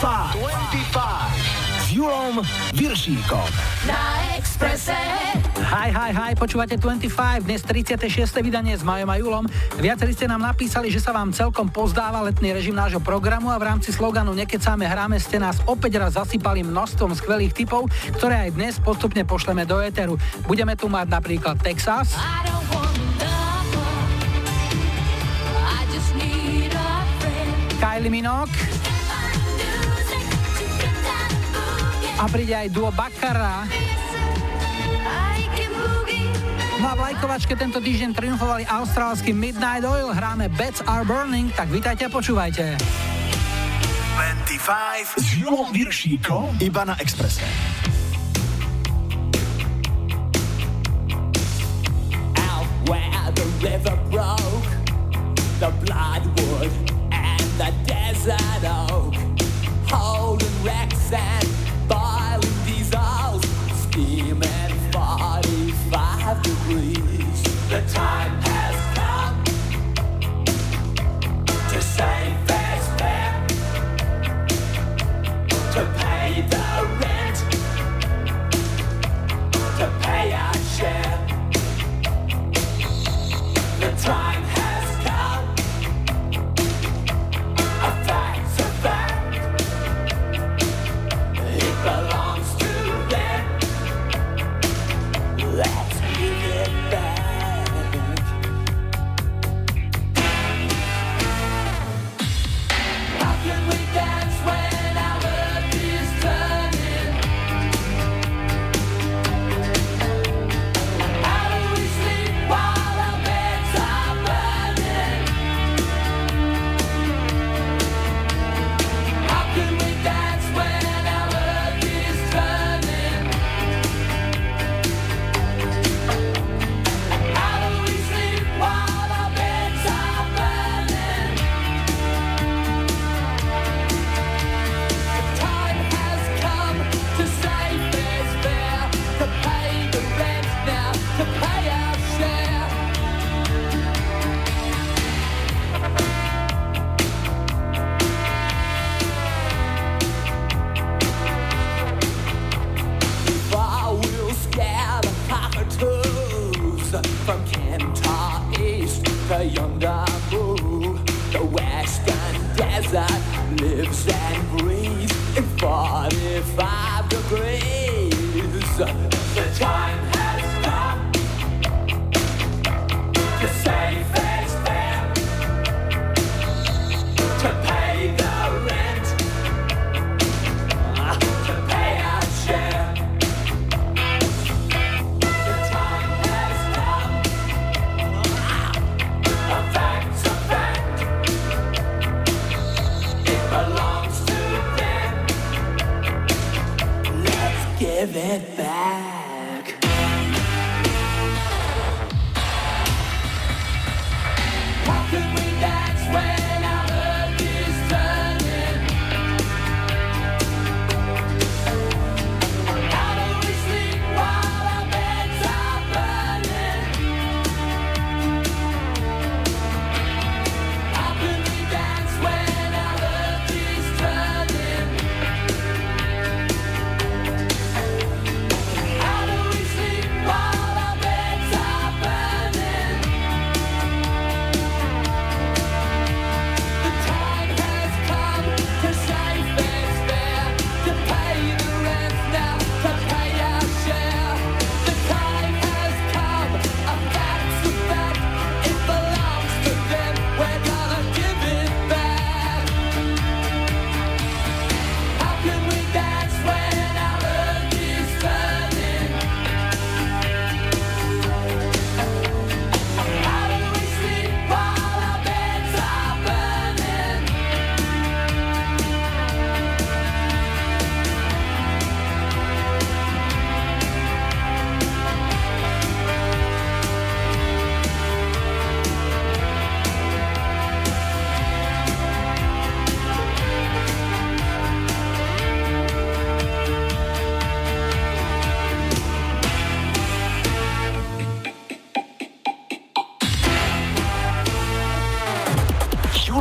25 s Julom Viršíkom. Na Expresse. Hi, počúvate 25, dnes 36. vydanie s Majom a Julom. Viacerí ste nám napísali, že sa vám celkom pozdáva letný režim nášho programu a v rámci sloganu Nekecáme, hráme ste nás opäť raz zasypali množstvom skvelých tipov, ktoré aj dnes postupne pošleme do éteru. Budeme tu mať napríklad Texas, Kylie Minogue a príde aj duo Baccara. Na vlajkovačke tento týždeň triumfovali austrálsky Midnight Oil, hráme Beds Are Burning, tak vítajte a počúvajte. 25 s Julom Viršíkom iba na Expresse. Out where the river broke, the bloodwood and the desert oak, holding wrecks and boiling diesels, steaming 45 degrees. The time has come to save this bet, to pay the rent, to pay our share. The time has come, a fact's a fact.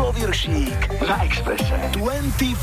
Julom Viršík na Expresse 25.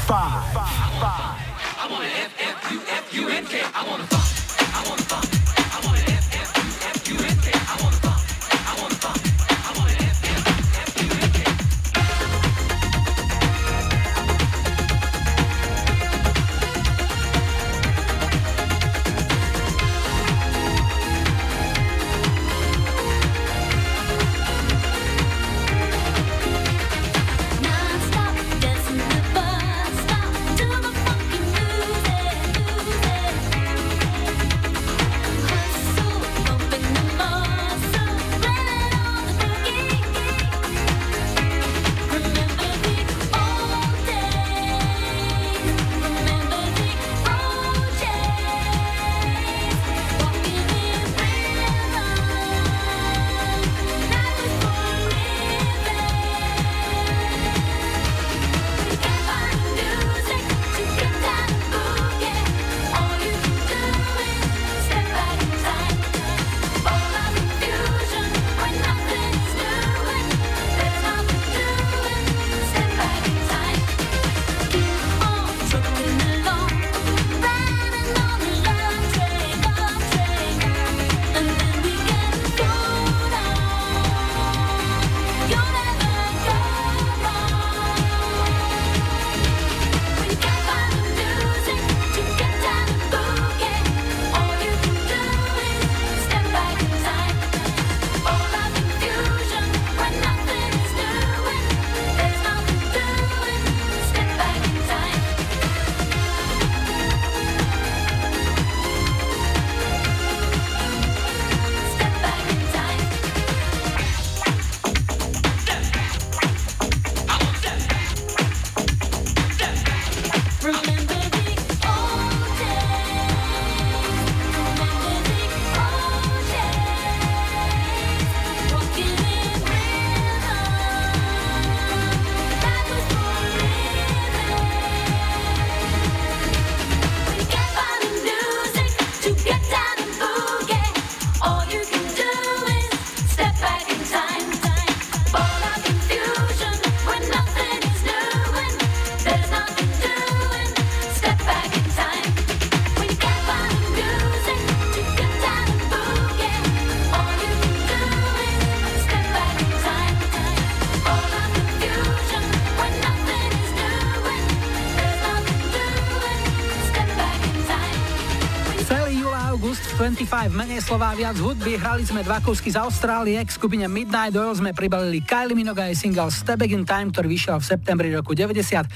Menej slová, viac hudby. Hrali sme dva kusky z Austrálie. K skupine Midnight Oil sme pribalili Kylie Minogue a jej single Step Back in Time, ktorý vyšiel v septembri roku 90.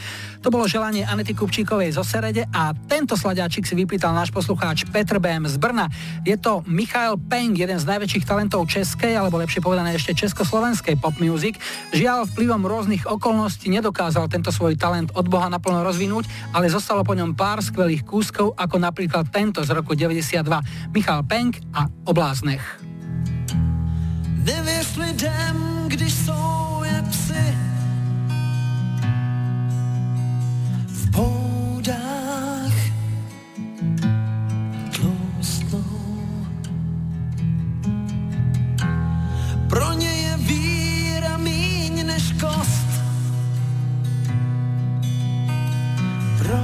To bolo želanie Anety Kupčíkovej zo Serede a tento sladáčik si vypýtal náš poslucháč Petr B.M. z Brna. Je to Michal Penk, jeden z najväčších talentov českej, alebo lepšie povedané ešte československej pop music. Žiaľ, vplyvom rôznych okolností nedokázal tento svoj talent od Boha naplno rozvinúť, ale zostalo po ňom pár skvelých kúskov, ako napríklad tento z roku 92. Michal Penk a Obláznech. Nevěř lidem, když jsou je psi v poudách tloustnou. Pro ně je víra míň než kost. Pro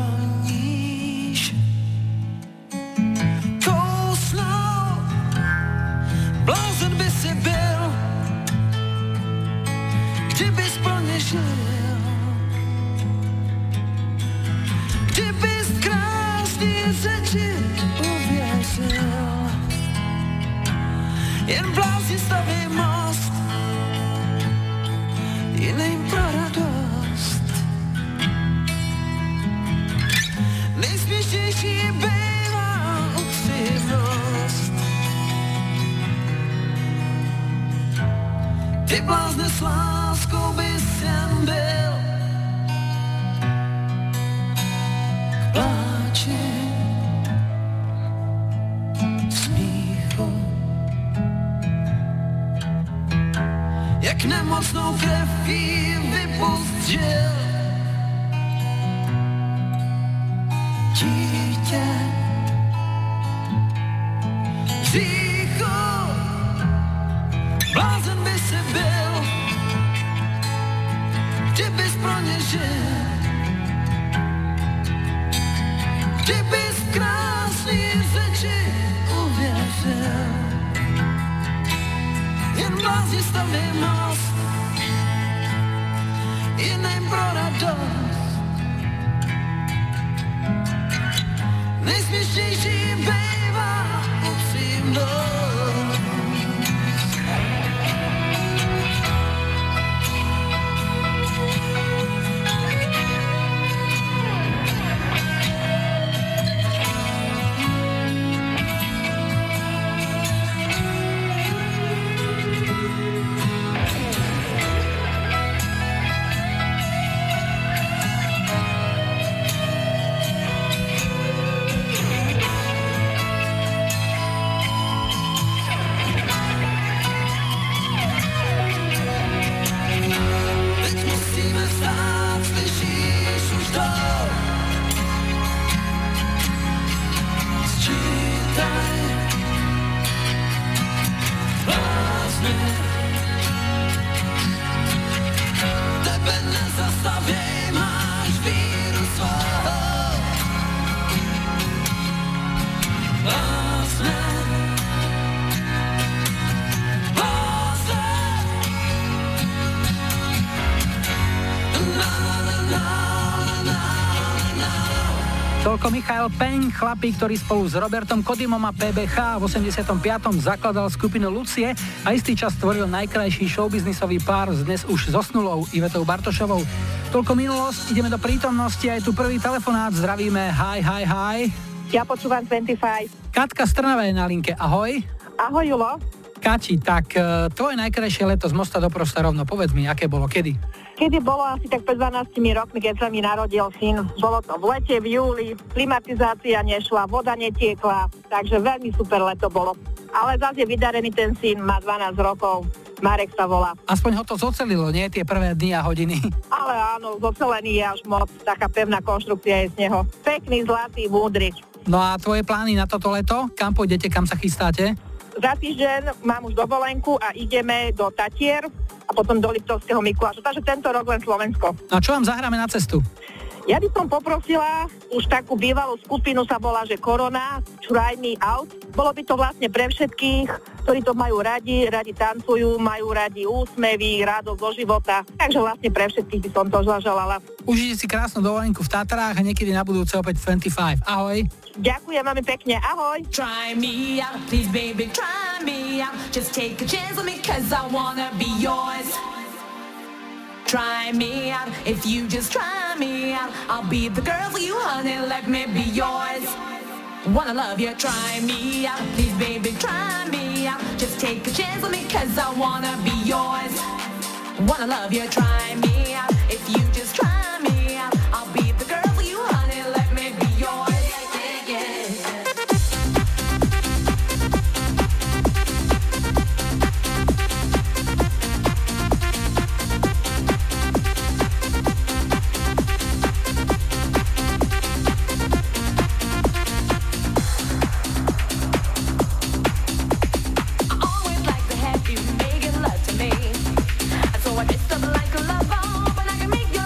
blázen by si byl, kdybys plně žil, kdybys krásný řeči uvěřil. Jen blázni staví most, jiným pro radost. Nejsměšnější bývá upřímnost. Ty blázne s láskou bys jen byl k pláči, smíchu. Jak nemocnou krev jí vypustil dítě příchu. Blázen by si byl, kdyby Michal Penk, chlapík, ktorý spolu s Robertom Kodimom a PBH v 85. zakladal skupinu Lucie a istý čas tvoril najkrajší showbiznisový pár s dnes už zosnulou Ivetou Bartošovou. Toľko minulosť, ideme do prítomnosti, aj tu prvý telefonát, zdravíme, hi. Ja počúvam 25. Katka Strnavá je na linke, ahoj. Ahoj, Julo. Kati, tak tvoje najkrajšie leto z Mosta do Prosta rovno, povedz mi, aké bolo, kedy? Kedy bolo asi tak pred 12 rokmi, keď sa mi narodil syn. Bolo to v lete, v júli, klimatizácia nešla, voda netiekla, takže veľmi super leto bolo. Ale zase vydarený ten syn, má 12 rokov, Marek sa volá. Aspoň ho to zocelilo, nie? Tie prvé dni a hodiny. Ale áno, zocelený je až moc, taká pevná konštrukcia je z neho. Pekný, zlatý, múdry. No a tvoje plány na toto leto? Kam pôjdete, kam sa chystáte? Za týždeň mám už dovolenku a ideme do Tatier a potom do Liptovského Mikuláša. Takže tento rok len Slovensko. A čo vám zahráme na cestu? Ja by som poprosila už takú bývalú skupinu, sa volá, že Korona, Try Me Out. Bolo by to vlastne pre všetkých, ktorí to majú radi tancujú, majú radi úsmevy, radosť zo života. Takže vlastne pre všetkých by som to želala. Užite si krásnu dovolenku v Tatrách a niekedy na budúce opäť 25. Ahoj. Ďakujem veľmi pekne, ahoj. Try me out, please baby, try me out. Just take a chance on me, cause I wanna be yours. Try me out, if you just try me out, I'll be the girl for you, honey, let me be yours. Wanna love you, try me out, please baby, try me out. Just take a chance on me, cause I wanna be yours. Wanna love you, try me out, if you just try me out, I'll be the girl for you, honey, let me be yours. Like the happy, making love to me. So I dressed up like a lover, but I can make your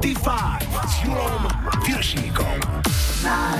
25 s Julom Viršíkom. Na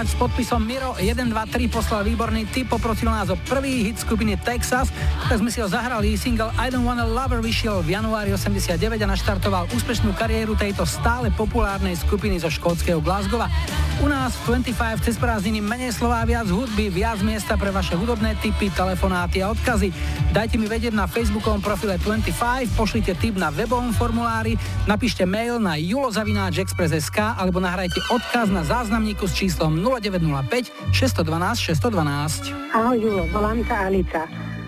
s podpisom Miro 123 poslal výborný tip, poprosil nás o prvý hit skupiny Texas, tak sme si ho zahrali. Single I Don't Wanna Love Her vyšiel v januári 89 a naštartoval úspešnú kariéru tejto stále populárnej skupiny zo škótskeho Glasgowa. U nás v 25 cez prázdniny menej slová, viac hudby, viac miesta pre vaše hudobné tipy, telefonáty a odkazy. Dajte mi vedieť na facebookovom profile 25, pošlite tip na webovom formulári, napíšte mail na julo@express.sk alebo nahrajte odkaz na záznamníku s číslom 0905 612 612. Ahoj Julo, volám sa Alica.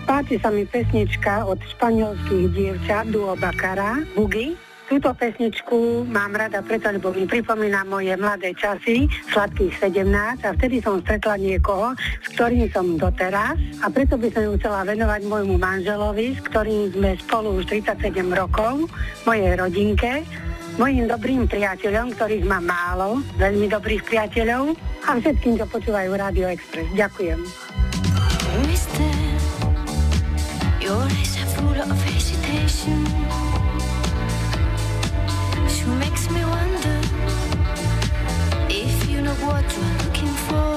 Páči sa mi pesnička od španielských dievčat duo Baccara, Boogie. Túto pesničku mám rada preto, lebo mi pripomína moje mladé časy, sladkých 17, a vtedy som stretla niekoho, s ktorým som doteraz, a preto by som ju chcela venovať môjmu manželovi, s ktorým sme spolu už 37 rokov, mojej rodinke, mojim dobrým priateľom, ktorých mám málo, veľmi dobrých priateľov, a všetkým, čo počúvajú Radio Express. Ďakujem. Mister, your eyes are full of hesitation. She makes me wonder if you know what you're looking for.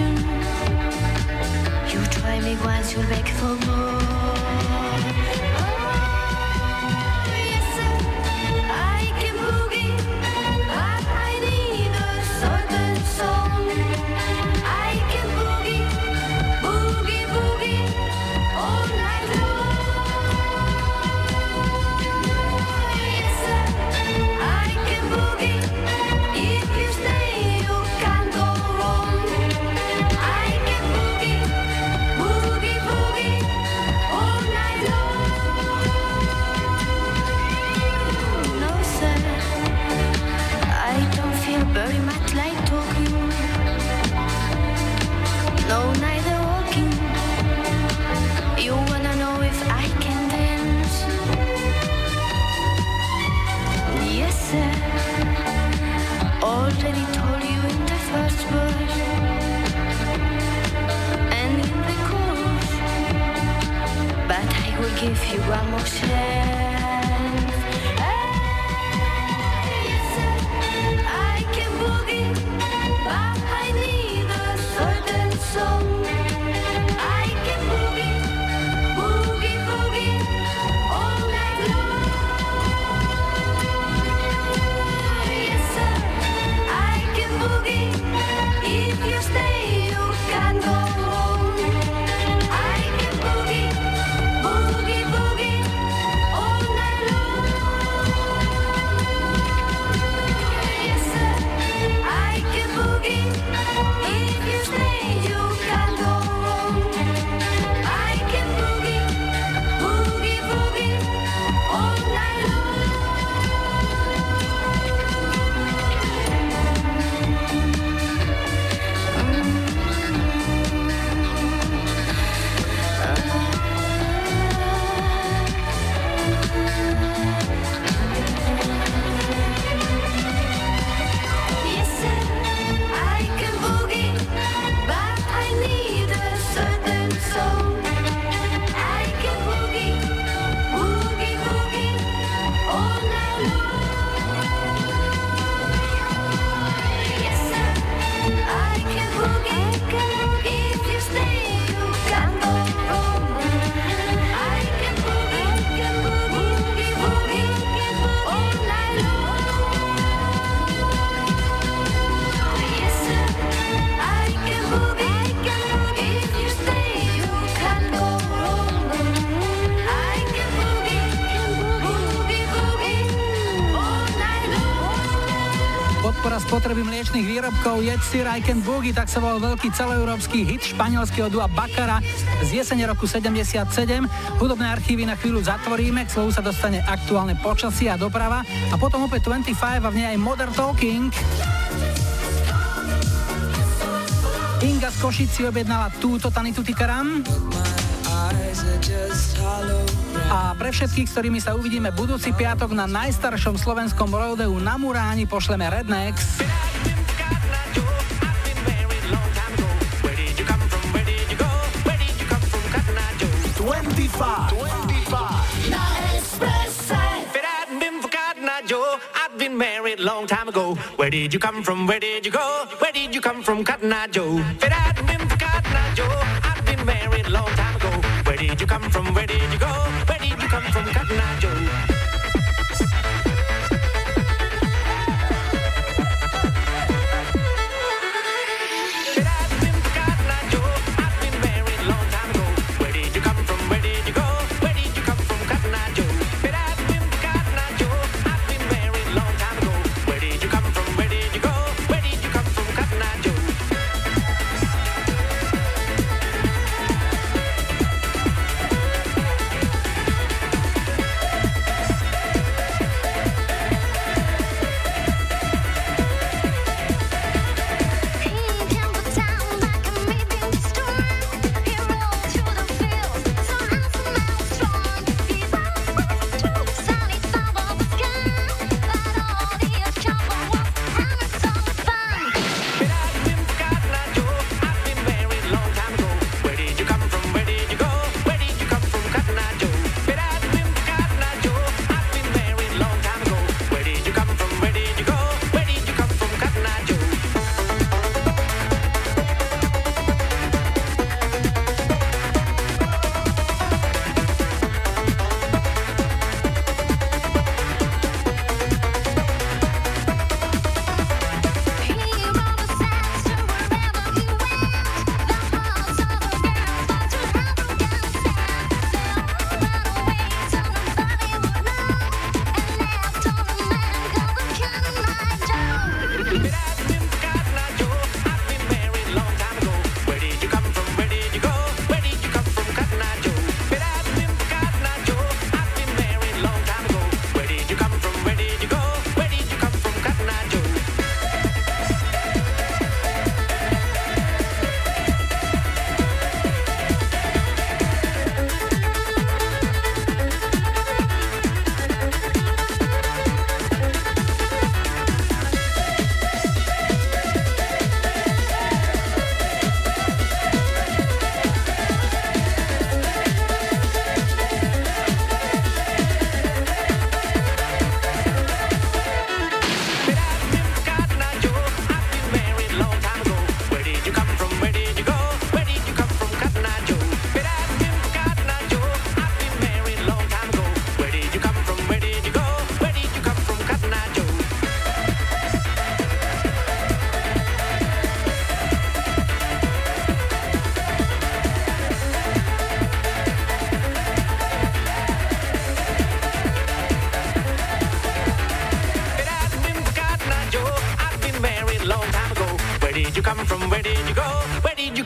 patience. You try me once, you'll beg for more. Give you one more chance. Hey, yes, sir. I can boogie, but I need a certain song. I can boogie, boogie, boogie, all night long. Yes, sir. I can boogie. If you stay, you can go. Potreby mliečných výrobkov Jedzsir I Can Boogie, tak sa volal veľký celoeurópsky hit španielského dua Baccara z jesene roku 77. Hudobné archívy na chvíľu zatvoríme, k slovu sa dostane aktuálne počasie a doprava a potom opäť 25 a v nej aj Modern Talking. Inga z Košic si objednala túto Tanitu Tikaram. A pre všetkých, s ktorými sa uvidíme budúci piatok na najstaršom slovenskom rodeu na Muráni, pošleme Rednex. Where did you come from? Where did you go? Where did you come from? Cotton Eye Joe. Said I've been from Cotton Eye Joe. I've been married a long time ago. Where did you come from? Where did you go? Where did you come from? Cotton Eye Joe. Said I've been from Cotton Eye Joe. I've been married a long time ago. Where did you come from? Where did you go? Where did you come from? Cotton Eye Joe.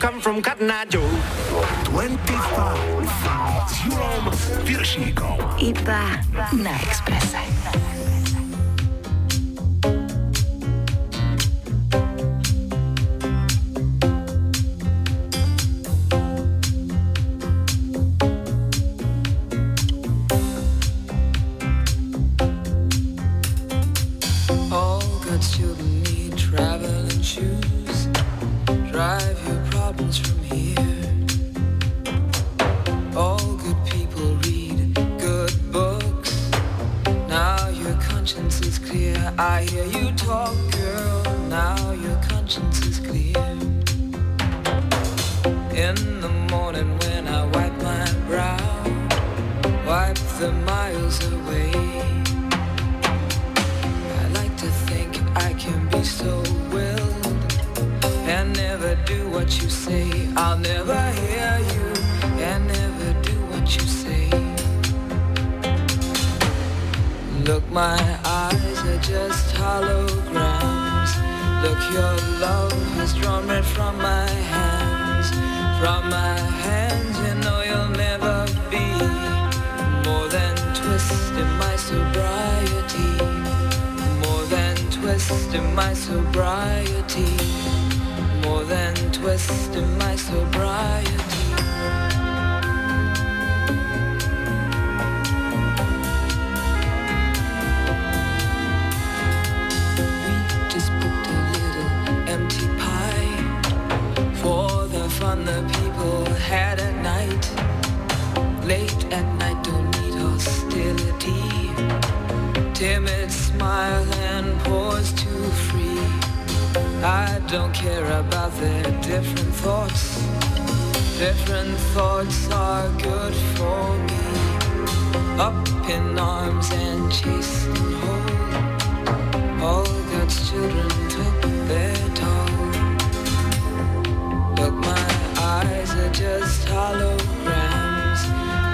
come from Cotton Eye Joe. 25 s Julom Viršíkom. Iba na Expresse. I hear you talk, girl, now your conscience is clear. In the morning when I wipe my brow, wipe the miles away. I like to think I can be so willed and never do what you say. I'll never hear you and never do what you say. Look, my eyes are just holograms. Look, your love has drawn red from my hands. From my hands, you know you'll never be more than twist in my sobriety. More than twist in my sobriety. More than twist in my sobriety. The people had at night, late at night, don't need hostility. Timid smile and pause too free. I don't care about their different thoughts. Different thoughts are good for me. Up in arms and chasing home, all God's children took their toll. Look, my eyes are just holograms.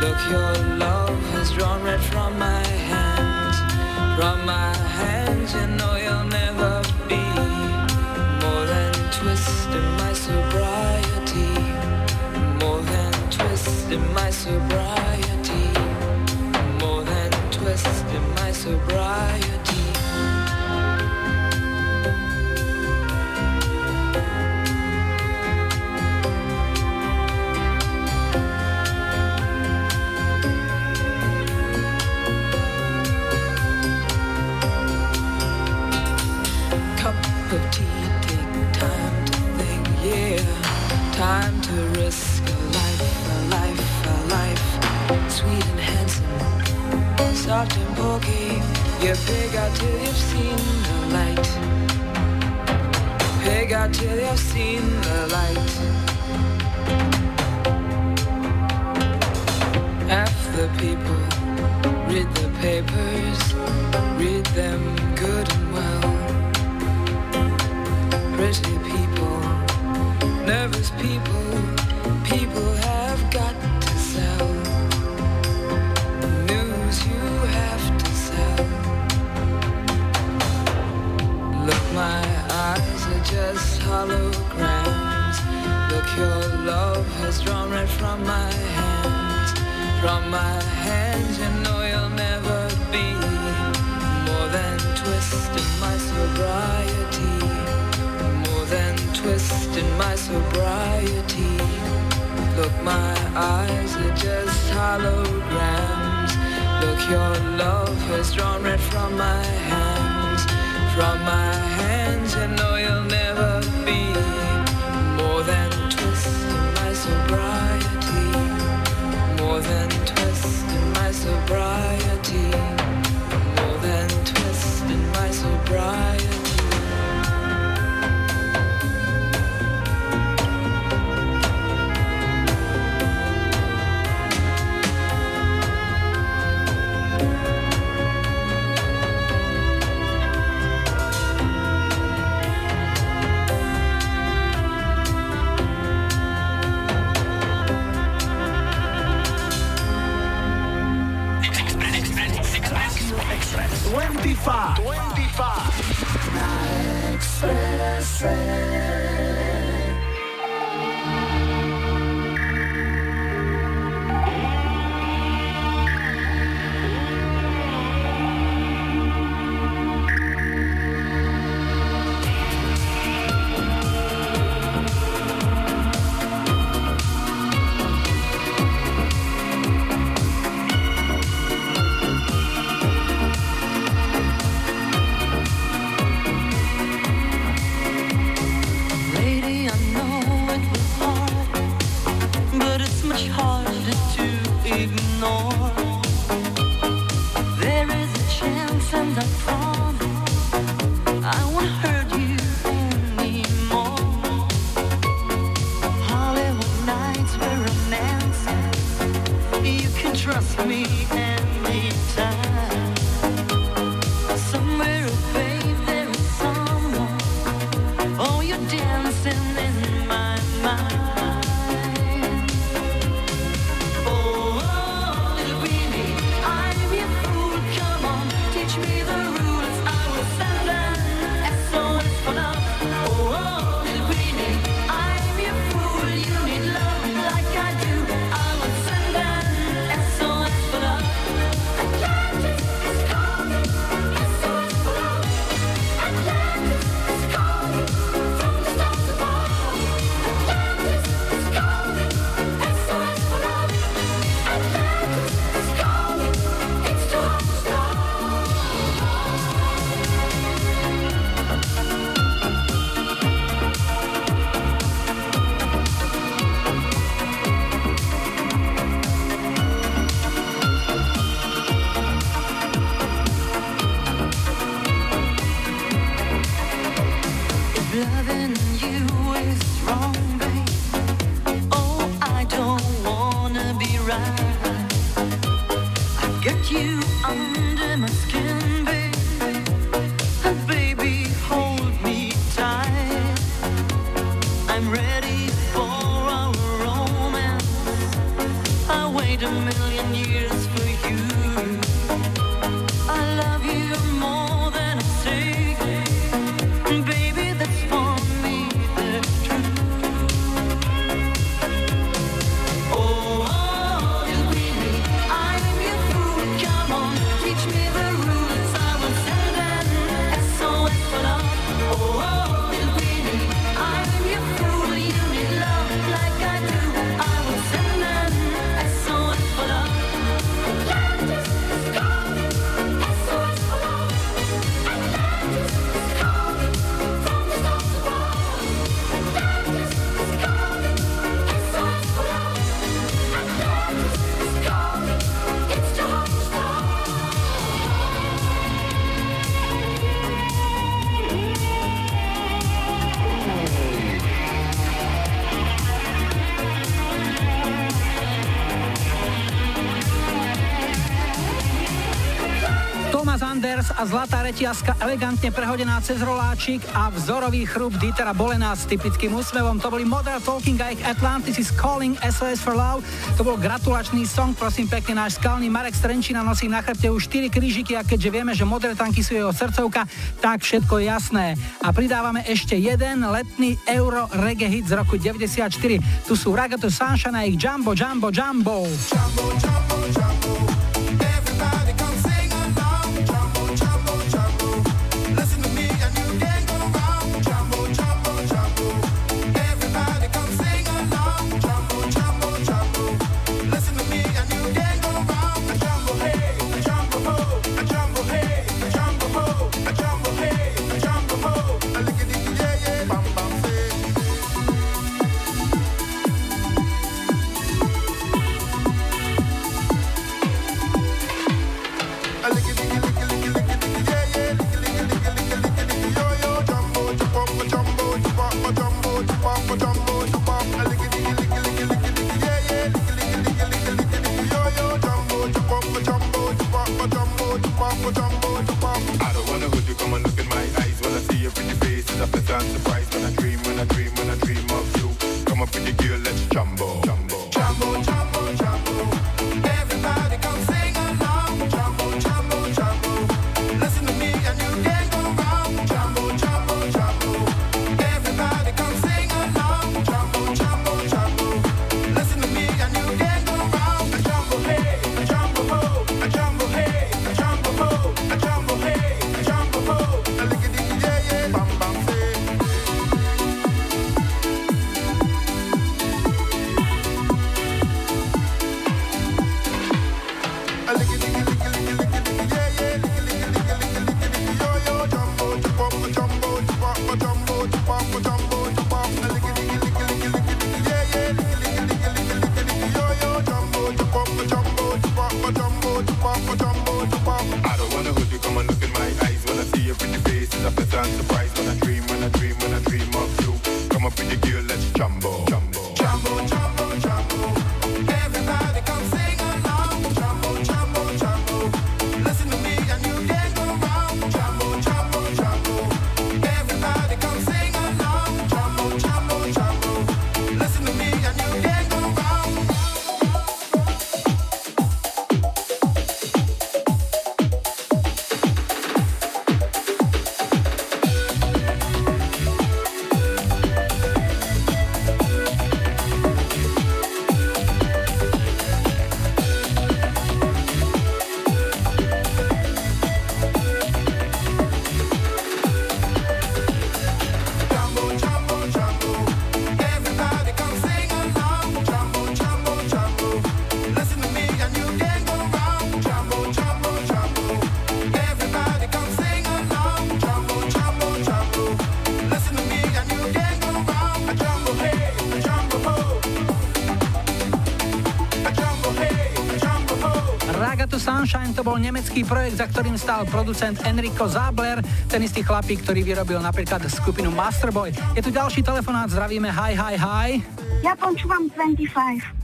Look, your love has drawn red from my hands. From my hands, you know you'll never be more than twist in my sobriety. More than twist in my sobriety. More than twist in my sobriety. Time to risk a life, a life, a life. Sweet and handsome, soft and pokey. You pig out till you've seen the light. Pig out till you've seen the light. Half the people read the papers, read them good and well. Pretty people, nervous people, people have got to sell. News you have to sell. Look, my eyes are just holograms. Look, your love has drawn red from my hands. From my hands, you know you'll never be more than twist in my sobriety. Than twist in my sobriety. Look, my eyes are just holograms. Look, your love has drawn red from my hands. From my hands, you know you'll never be more than twist in my sobriety. More than twist in my sobriety. More than twist in my sobriety. A zlatá reťazka elegantne prehodená cez roláčik a vzorový chrup Dietera Bolena s typickým úsmevom. To boli Modern Talking a ich Atlantis is Calling, SOS for Love. To bol gratulačný song, prosím pekne, náš skalný Marek Strenčina nosí na chrbte už 4 krížiky a keďže vieme, že modré tanky sú jeho srdcovka, tak všetko je jasné. A pridávame ešte jeden letný euro reggae hit z roku 94. Tu sú Ragato Sunshine a ich Jumbo, Jumbo, Jumbo. Jumbo, Jumbo, Jumbo. Back to Sunshine, to bol nemecký projekt, za ktorým stál producent Enrico Zábler, ten istý chlapík, ktorý vyrobil napríklad skupinu Masterboy. Je tu ďalší telefonát, zdravíme, hi. Ja počúvam 25.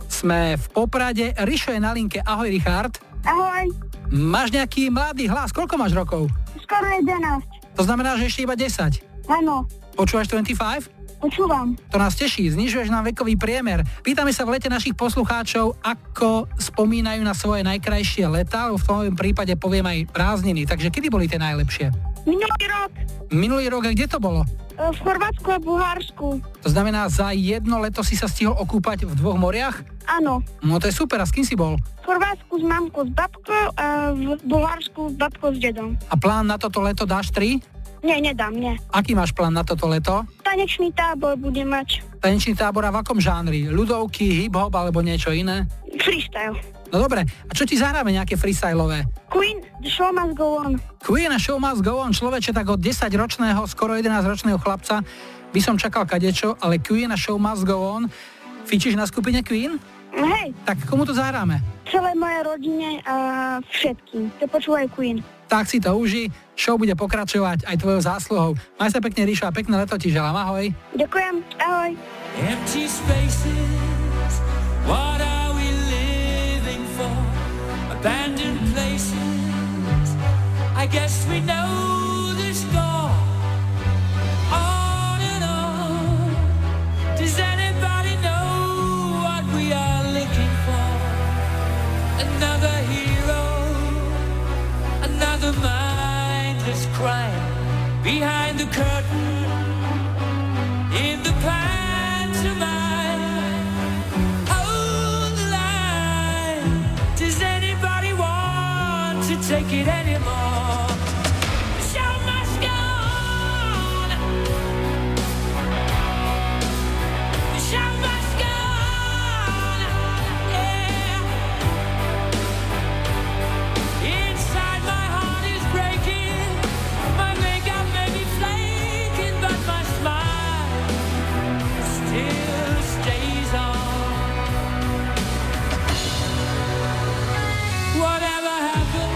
Sme v Poprade, Rišo je na linke, ahoj Richard. Ahoj. Máš nejaký mladý hlas, koľko máš rokov? Skoro 11. To znamená, že ešte iba 10? Áno. Počúvaš 25? Počúvam. To nás teší, znižuješ nám vekový priemer. Pýtame sa v lete našich poslucháčov, ako spomínajú na svoje najkrajšie letá, v tom prípade poviem aj prázdniny. Takže kedy boli tie najlepšie? Minulý rok. Minulý rok, a kde to bolo? V Chorvátsku a Bulharsku. To znamená, za jedno leto si sa stihol okúpať v dvoch moriach? Áno. No to je super, a s kým si bol? V Chorvátsku s mamkou, s babkou, a v Bulharsku s babkou, s dedom. A plán na toto leto dáš 3? Nie, nedám, nie. Aký máš plán na toto leto? Tanečný tábor budem mať. Tanečný tábor, a v akom žánri? Ľudovky, hip-hop alebo niečo iné? Freestyle. No dobre, a čo ti zahráme nejaké freestyleové? Queen, The Show Must Go On. Queen, The Show Must Go On, človeče, tak od 10-ročného, skoro 11-ročného chlapca by som čakal kadečo, ale Queen, The Show Must Go On. Fičíš na skupine Queen? Hej. Tak komu to zahráme? Celé moje rodine a všetkým, to počúvajú Queen. Tak si to uži, show bude pokračovať aj tvojou zásluhou. Maj sa pekne, Ríšo, a pekné leto ti želám, ahoj. Ďakujem, ahoj. Empty spaces, what are we living for? Abandoned places, I guess we know the score. On and on, does anybody know what we are looking for? Another hero, another mindless crime behind the curtain in the pantomime. Hold the line. Does anybody want to take it anymore? The show must go on. The show must go on. Yeah. Inside my breaking, my makeup may be flaking, but my smile still stays on. Whatever happens,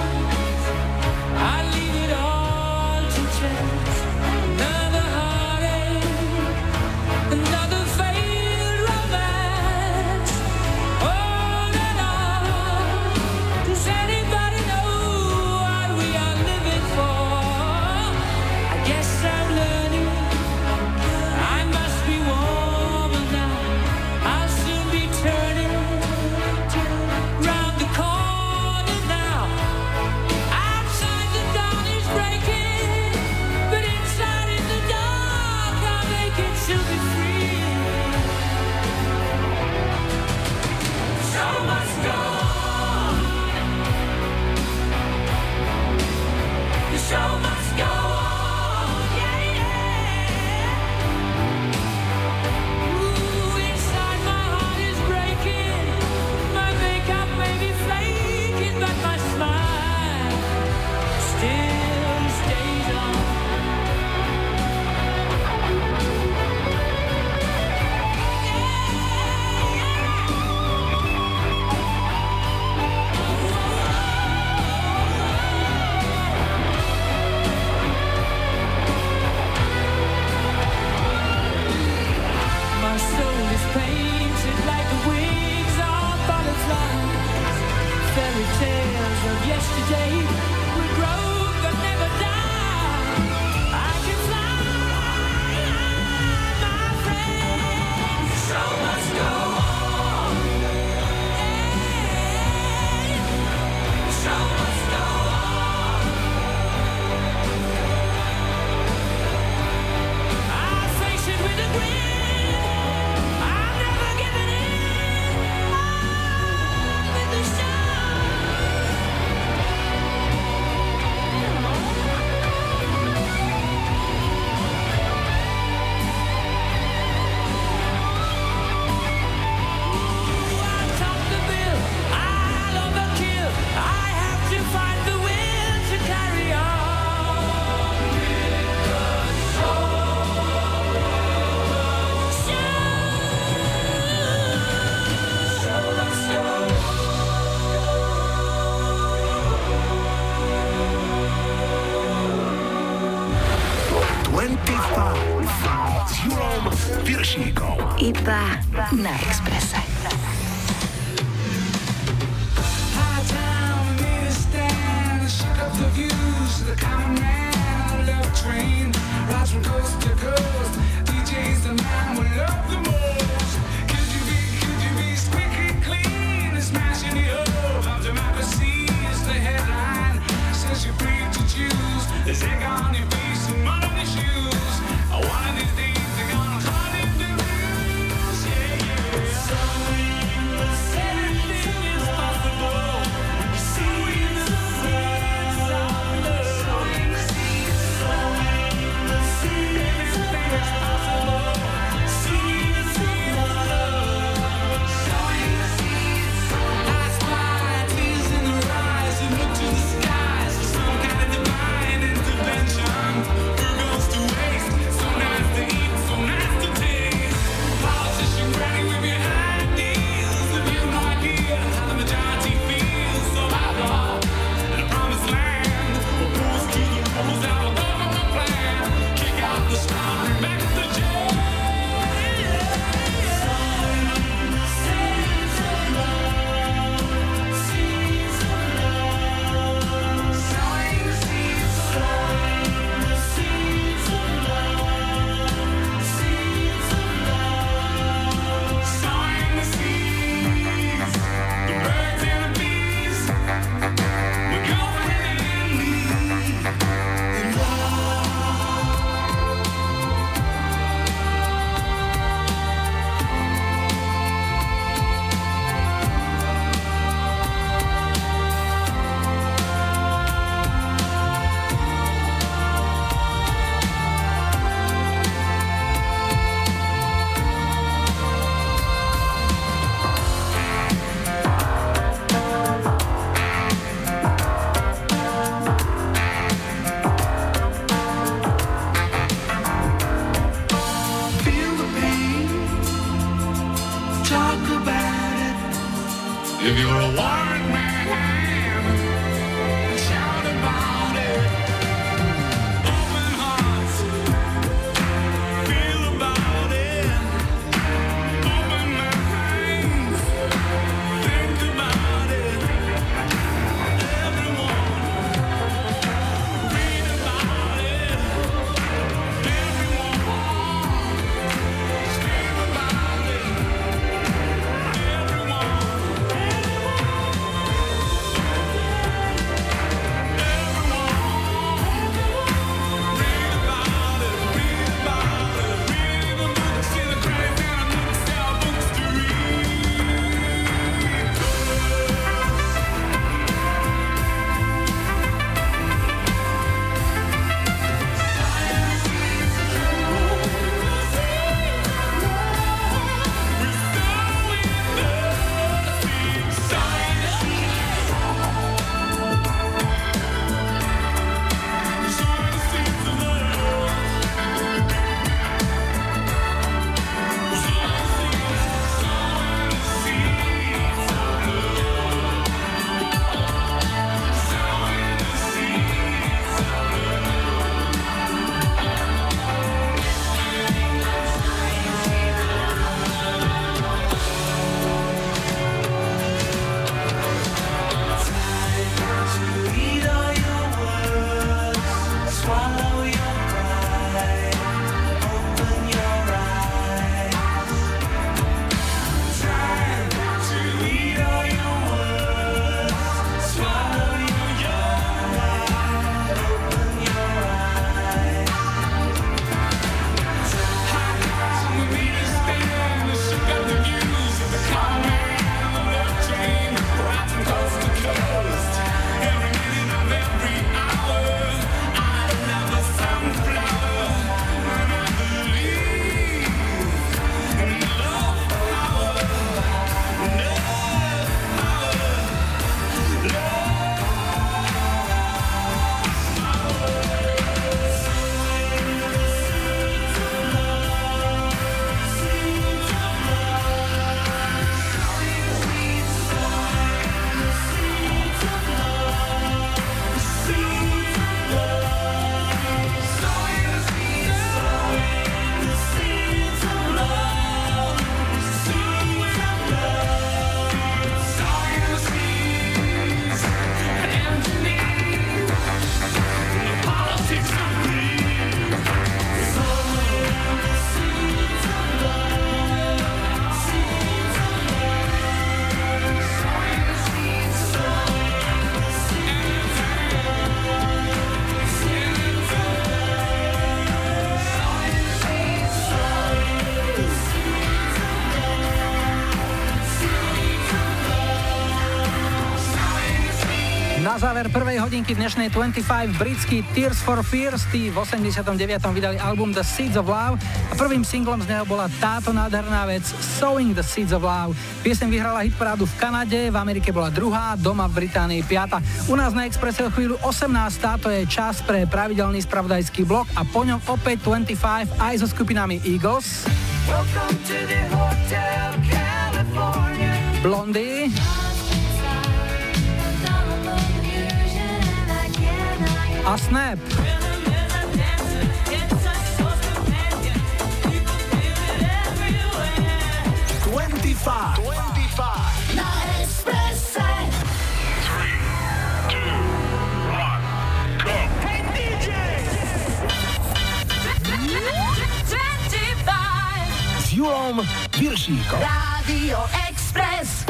Iba na Exprese. Na záver prvej hodinky dnešnej 25 britský Tears for Fears, tí v 89. vydali album The Seeds of Love a prvým singlom z neho bola táto nádherná vec Sowing the Seeds of Love. Pieseň vyhrala hitparádu v Kanade, v Amerike bola druhá, doma v Británii piata. U nás na Expresse o chvíľu 18. To je čas pre pravidelný spravodajský blok a po ňom opäť 25 aj so skupinami Eagles, Blondie, a Snap. Julom Viršíkom. Rádio Express.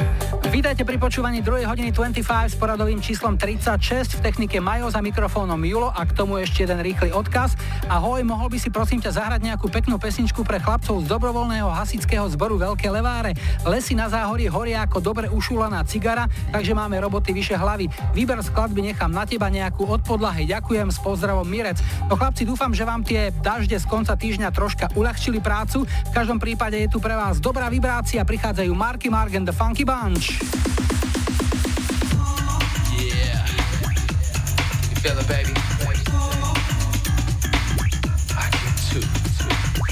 Vítajte pri počúvaní 2. hodiny 25 s poradovým číslom 36 v technike Majo, za mikrofónom Julo a k tomu ešte jeden rýchly odkaz. Ahoj, mohol by si prosím ťa zahrať nejakú peknú pesničku pre chlapcov z dobrovoľného hasičského zboru Veľké Leváre. Lesy na Záhorí horia ako dobre ušulaná cigara, takže máme roboty vyše hlavy. Výber skladby nechám na teba, nejakú od podlahy. Ďakujem, s pozdravom Mirec. No chlapci, dúfam, že vám tie dažde z konca týždňa troška uľahčili prácu. V každom prípade je tu pre vás dobrá vibrácia, prichádzajú Marky Margen, The Funky Bunch. Yeah, you feel it, baby? I can too.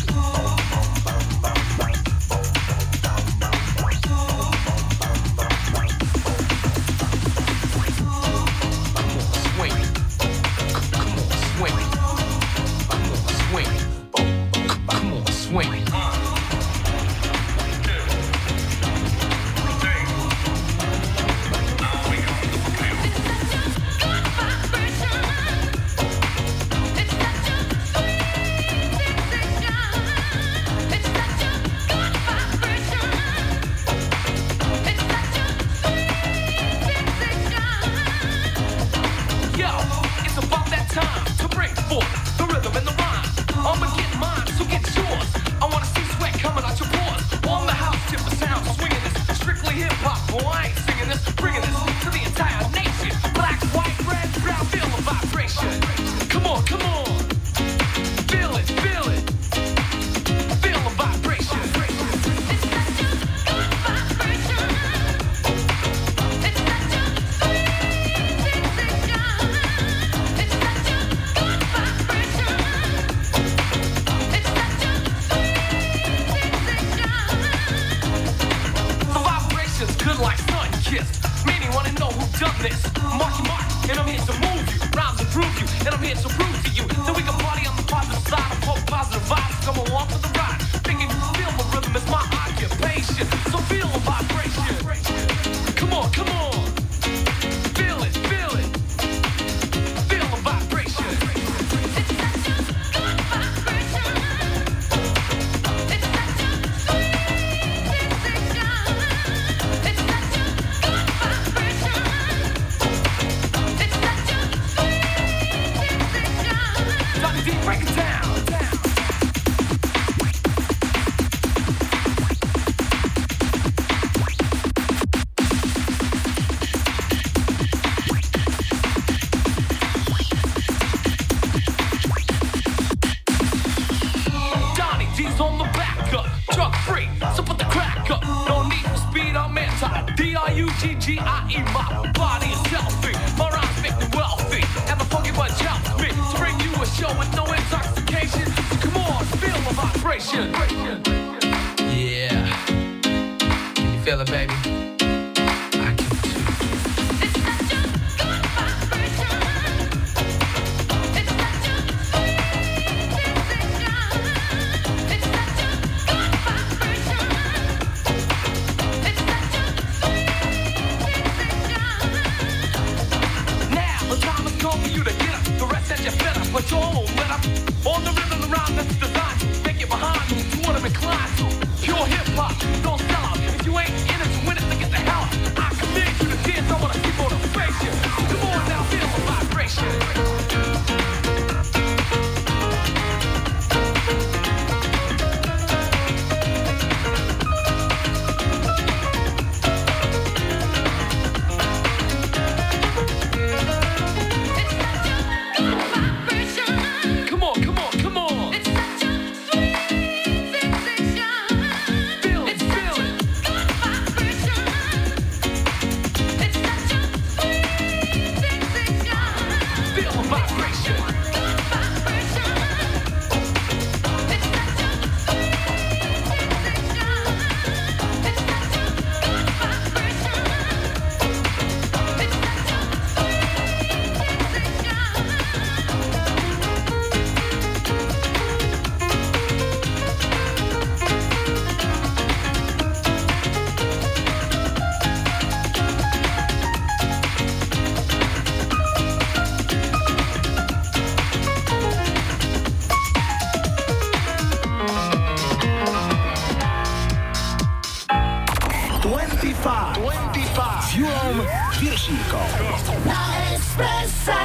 Swing, come on, swing, come on, swing, come on, swing. 25 s Julom Viršíkom. Na Expresse.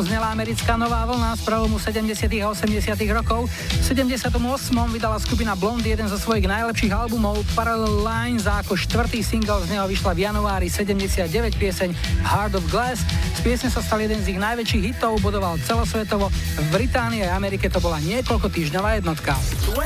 Znela americká nová vlna z pravomu 70. a 80. rokov. V 78. vydala skupina Blondie jeden zo svojich najlepších albumov Parallel Lines a ako štvrtý single z neho vyšla v januári 79 pieseň Heart of Glass. Z piesne sa stal jeden z ich najväčších hitov, bodoval celosvetovo. V Británii a Amerike to bola niekoľko týždňová jednotka. 25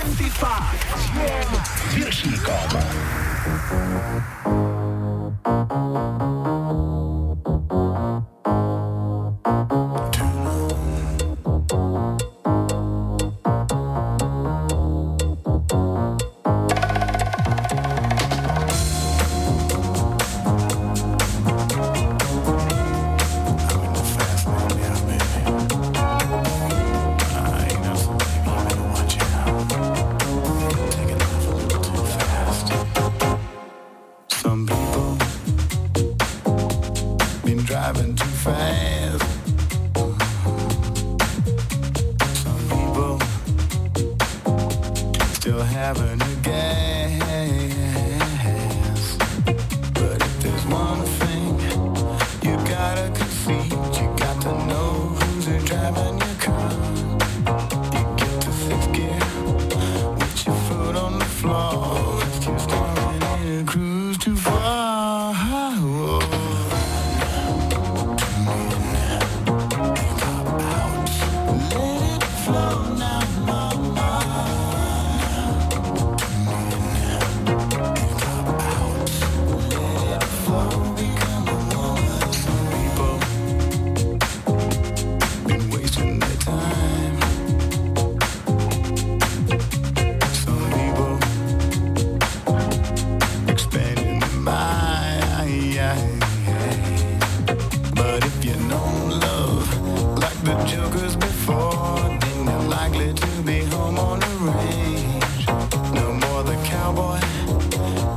But jokers before, then they're likely to be home on the range. No more the cowboy,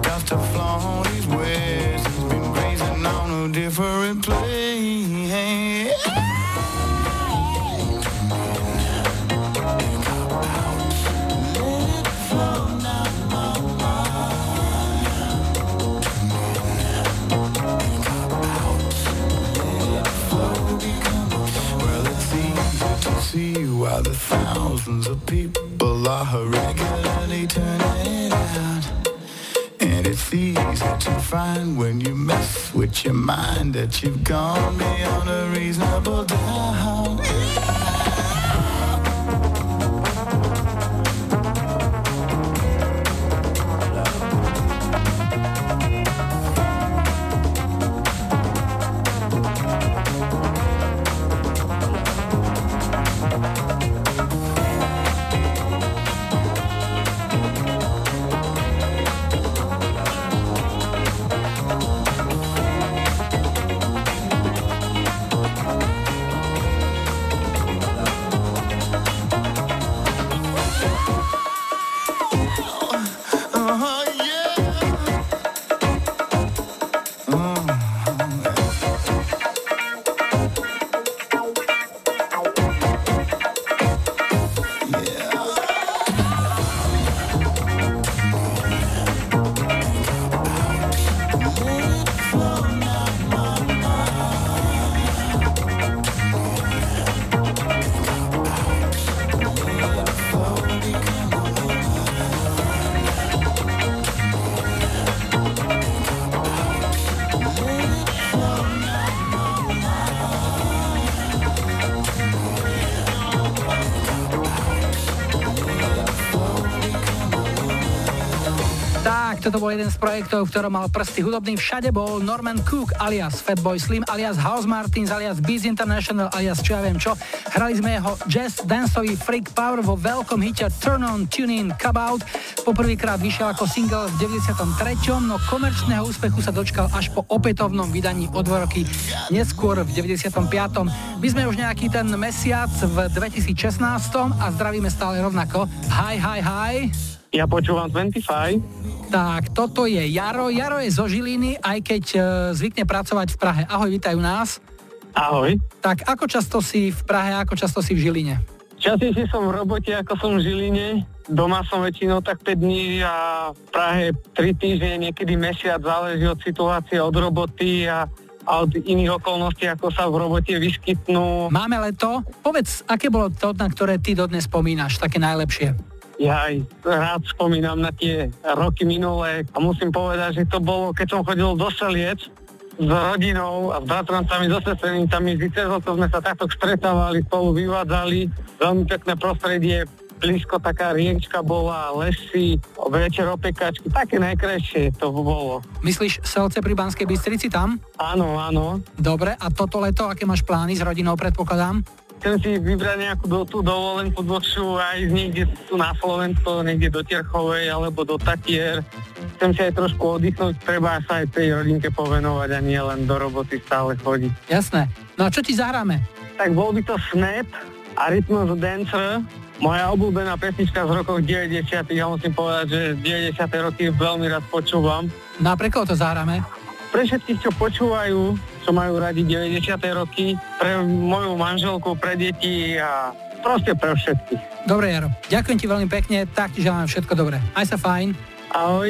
got to flaunt all these ways. He's been grazing on a different plane. See why the thousands of people are regularly turning it out. And it's easy to find when you mess with your mind that you've gone beyond a reasonable doubt. To bol jeden z projektov, v ktorom mal prsty hudobný. Všade bol Norman Cook alias Fatboy Slim alias House Martins alias Beats International alias čo ja viem čo. Hrali sme jeho jazz danceový Freak Power vo veľkom hite Turn On, Tune In, Cub Out. Poprvýkrát vyšiel ako single v 93., no komerčného úspechu sa dočkal až po opätovnom vydaní o 2 roky neskôr v 95. My sme už nejaký ten mesiac v 2016. a zdravíme stále rovnako. Hi, hi, hi. Ja počúvam 25. Tak, toto je Jaro. Jaro je zo Žiliny, aj keď zvykne pracovať v Prahe. Ahoj, vítajú nás. Ahoj. Tak, ako často si v Prahe, ako často si v Žiline? Častejšie som v robote, ako som v Žiline. Doma som väčšinou tak 5 dní a v Prahe 3 týždne, niekedy mesiac, záleží od situácie, od roboty a od iných okolností, ako sa v robote vyskytnú. Máme leto. Povedz, aké bolo to, na ktoré ty dodnes spomínaš, také najlepšie? Ja aj rád spomínam na tie roky minulé a musím povedať, že to bolo, keď som chodil do Seliec s rodinou a s bratrancami, so sestrinicami, z Icezoto sme sa takto stretávali, spolu vyvádzali, veľmi pekné prostredie, blízko taká riečka bola, lesy, večer opekačky, také najkrajšie to bolo. Myslíš Selce pri Banskej Bystrici tam? Áno, áno. Dobre, a toto leto, aké máš plány s rodinou, predpokladám? Chcem si vybrať nejakú tú dovolenku dlhšiu aj niekde tu na Slovensko, niekde do Terchovej alebo do Tatier. Chcem si aj trošku oddychnúť, treba sa aj tej rodinke povenovať a nie len do roboty stále chodiť. Jasné. No a čo ti zahráme? Tak bol by to Snap a Rhythm Dancer, moja obľúbená pesnička z rokov 90. Ja musím povedať, že 90. roky veľmi rád počúvam. No a pre koho to zahráme? Pre všetkých, čo počúvajú, čo majú radi 90. roky, pre moju manželku, pre deti a proste pre všetkých. Dobre, Jaro, ďakujem ti veľmi pekne, tak ti želám všetko dobré. Aj sa fajn. Ahoj.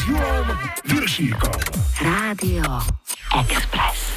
Julom Viršíkom. Rádio Express.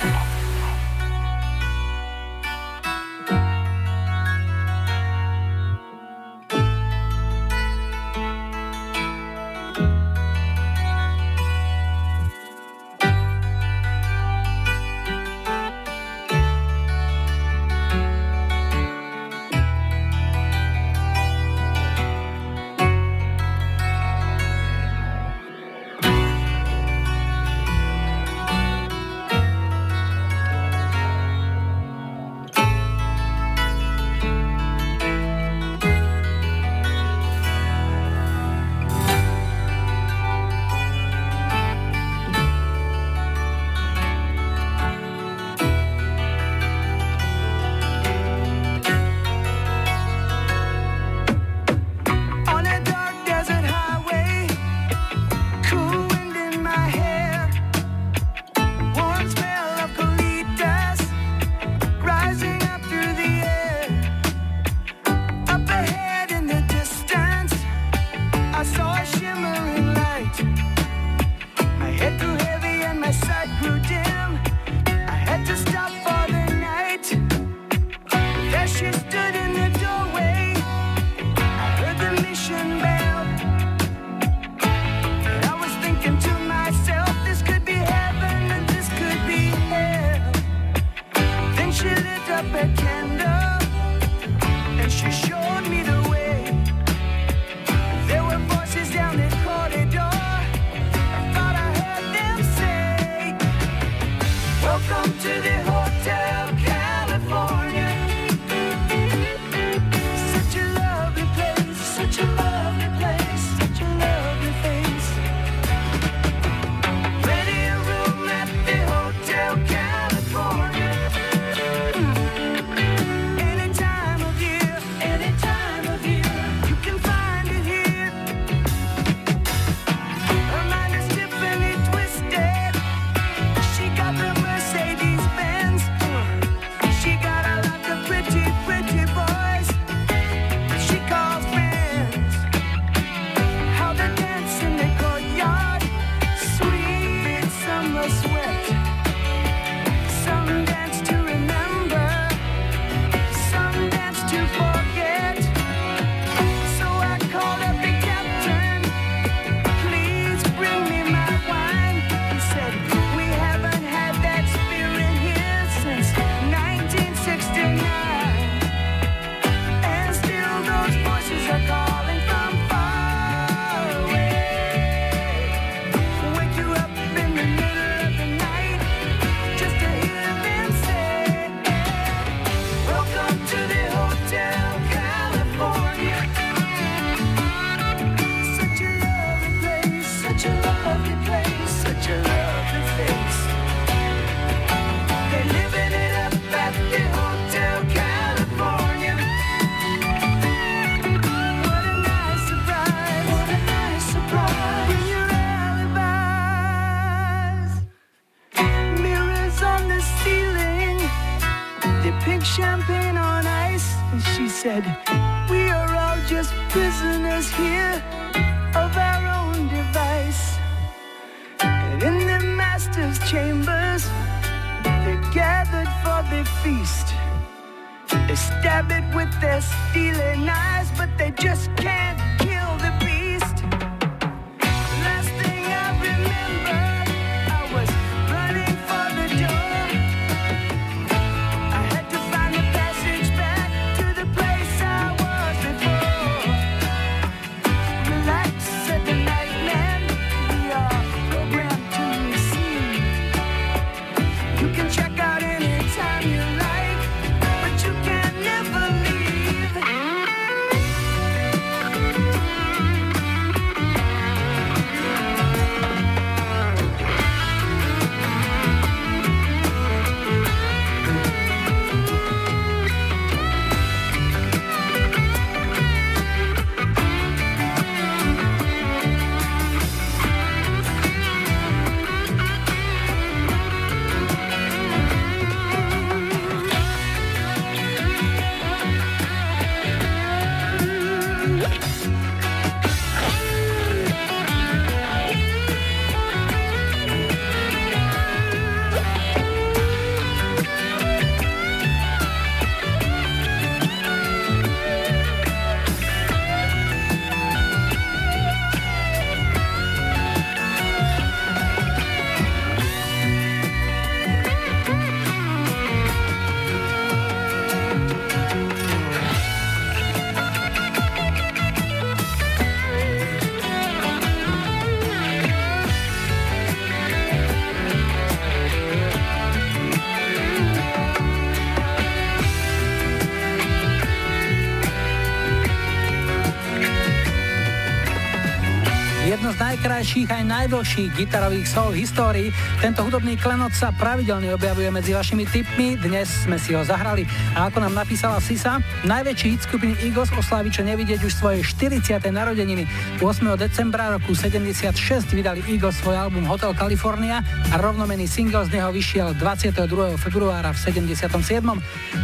najkrajších aj najdlhších gitarových soul histórií. Tento hudobný klenot sa pravidelne objavuje medzi vašimi tipmi, dnes sme si ho zahrali. A ako nám napísala Sisa, najväčší hit skupiny Eagles oslaví, čo nevidieť, už svoje 40. narodeniny. 8. decembra roku 76 vydali Eagles svoj album Hotel California a rovnomenný single z neho vyšiel 22. februára v 77.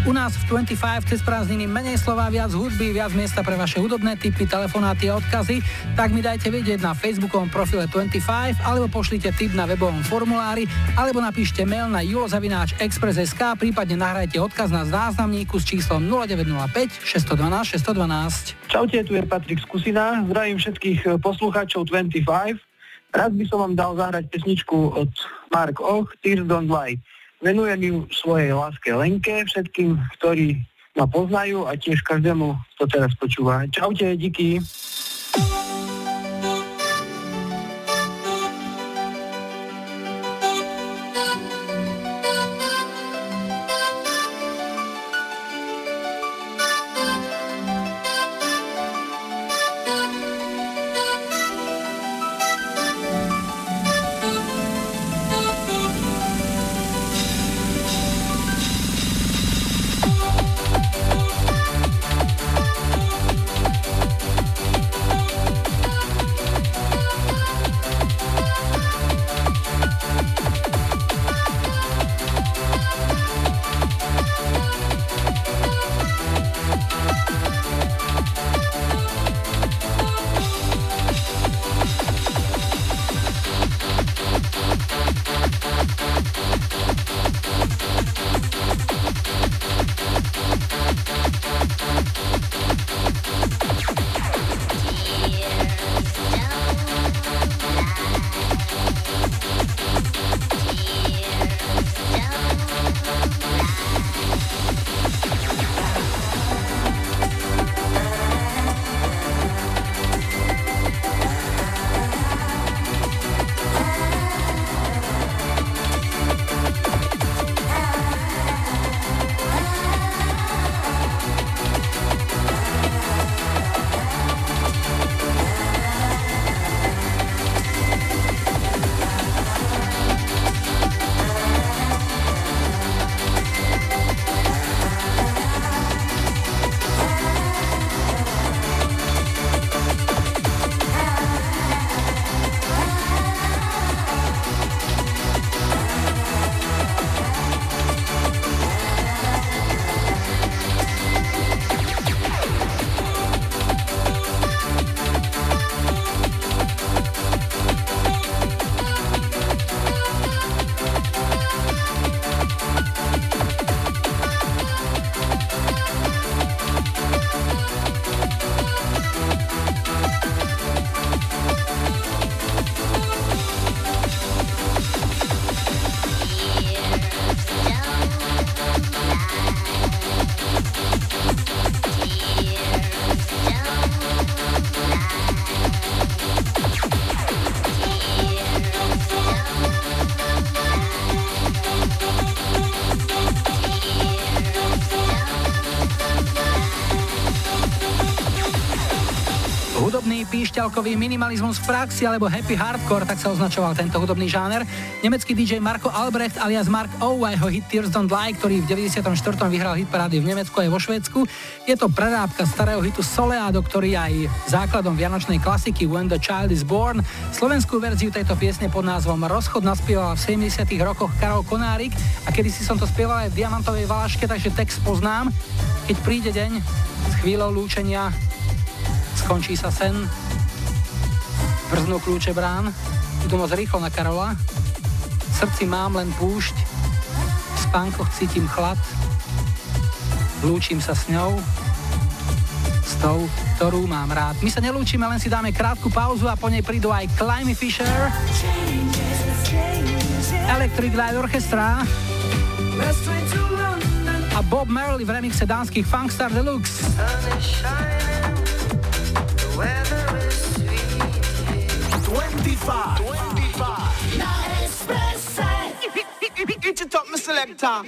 U nás v 25 cez prázdniny menej slova, viac hudby, viac miesta pre vaše hudobné tipy, telefonáty a odkazy, tak mi dajte vedieť na facebookovom profile 25, alebo pošlite tip na webovom formulári, alebo napíšte mail na julo@express.sk, prípadne nahrajte odkaz na záznamníku s číslom 0905 612 612. Čaute, tu je Patrik Skusina, zdravím všetkých poslucháčov 25. Raz by som vám dal zahrať pesničku od Mark Och, Tears don't lie. Venujem ju svojej láske Lenke, všetkým, ktorí ma poznajú a tiež každému, kto teraz počúva. Čaute, díky. Píšťalkový minimalizmus v praxi alebo happy hardcore, tak sa označoval tento hudobný žáner. Nemecký DJ Marko Albrecht alias Mark O a jeho hit Tears Don't Lie, ktorý v 94. vyhral hit parády v Nemecku aj vo Švédsku. Je to prerábka starého hitu Soleado, ktorý je aj základom vianočnej klasiky When the Child is Born. Slovenskú verziu tejto piesne pod názvom Rozchod naspievala v 70. rokoch Karol Konárik a kedysi som to spieval aj v Diamantovej Valaške, takže text poznám. Keď príde deň, s chvíľou lúčenia skončí sa sen. Vrznú kľúče brán, idú moc rýchlo na Karola. V srdci mám len púšť, v spánkoch cítim chlad. Lúčim sa s ňou, s tou, ktorú mám rád. My sa nelúčime, len si dáme krátku pauzu a po nej prídu aj Climby Fisher, Electric Light Orchestra a Bob Marley v remixe dánskych Funkstar Deluxe. It's a top my selector,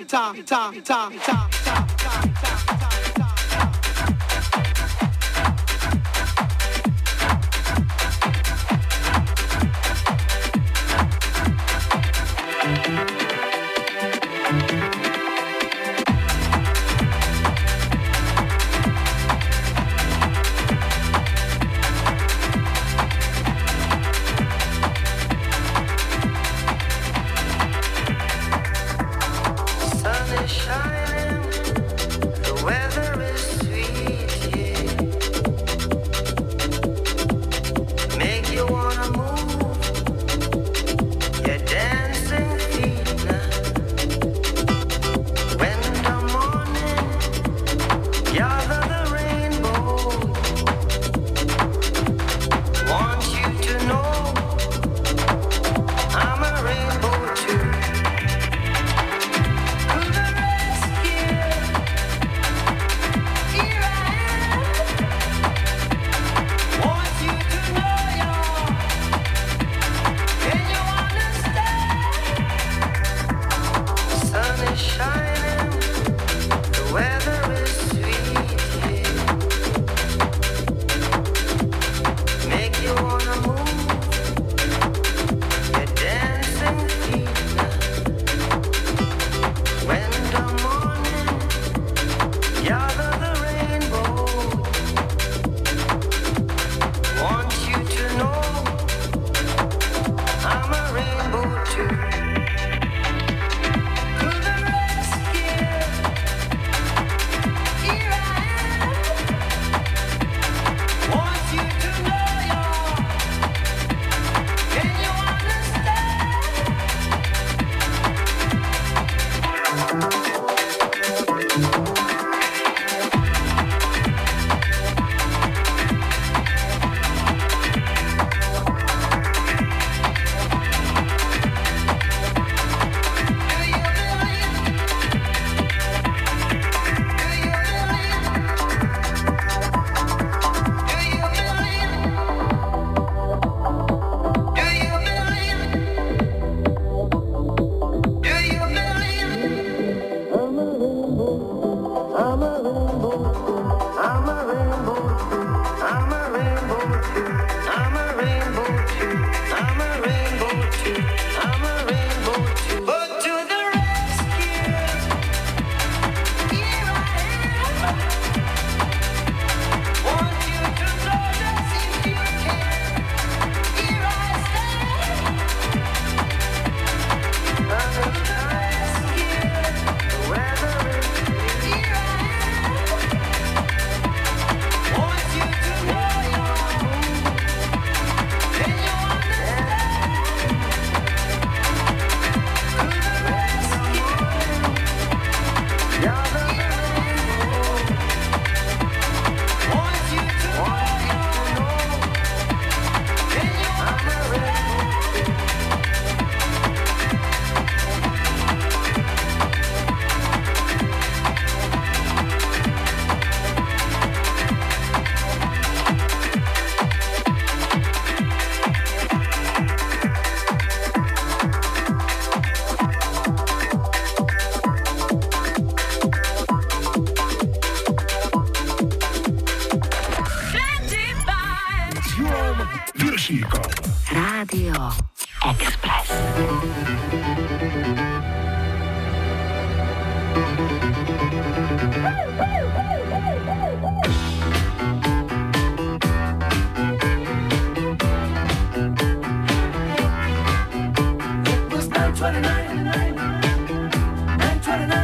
Rádio Express. It was 9:29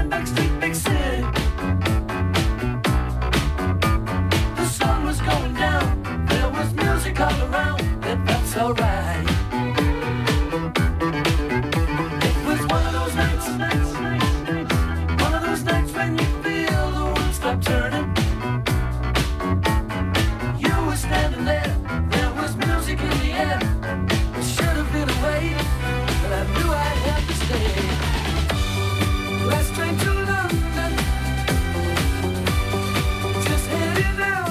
Back Street. All around, but that's alright. It was one of those nights, one of those nights when you feel the world stop turning. You were standing there, there was music in the air. I should have been away, but I knew I'd have to stay. Last train to London, just headed out.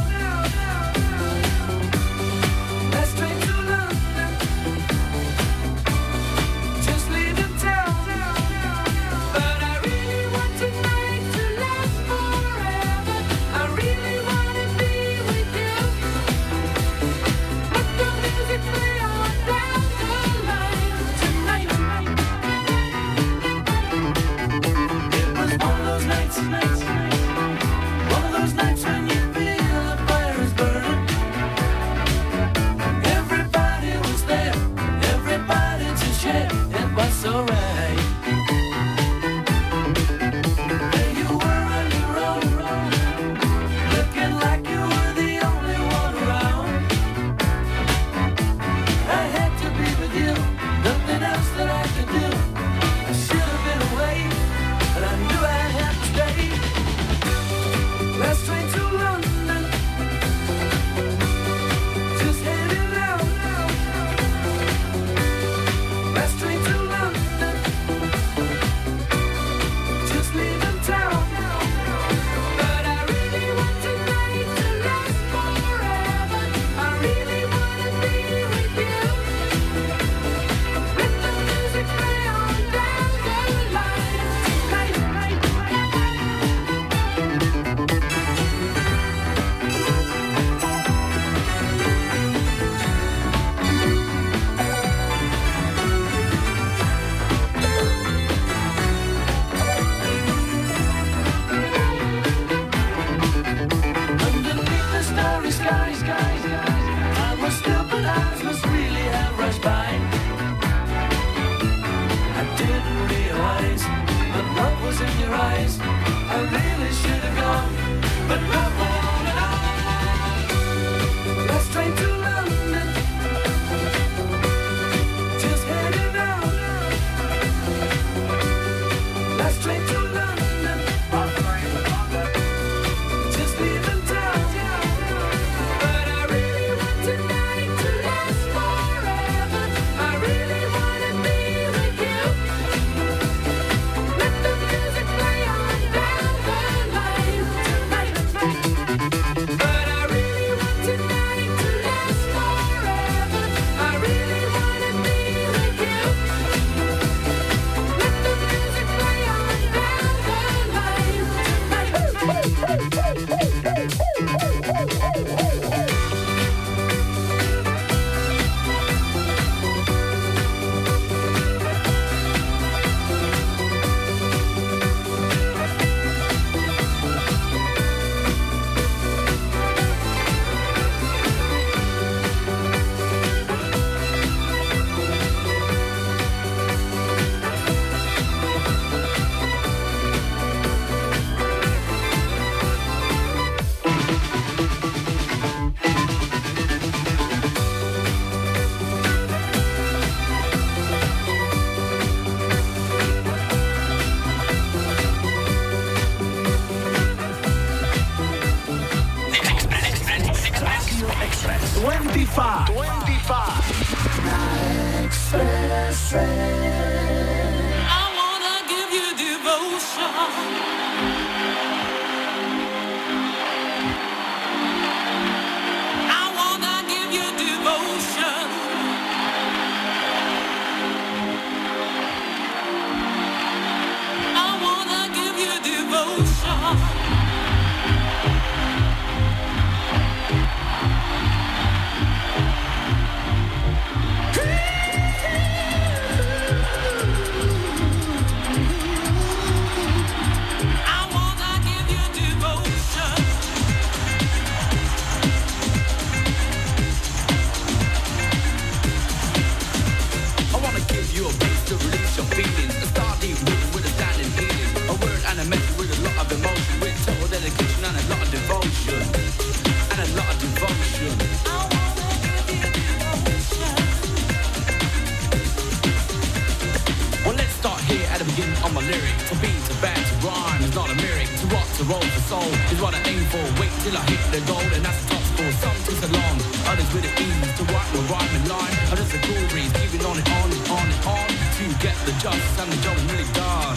to roll for soul is what I aim for. Wait till I hit the goal, and that's top score. Some take so long, others with it ease to write my rhyme and line. Others are glories, keeping on and on and on and on to get the justice, and the job is really done.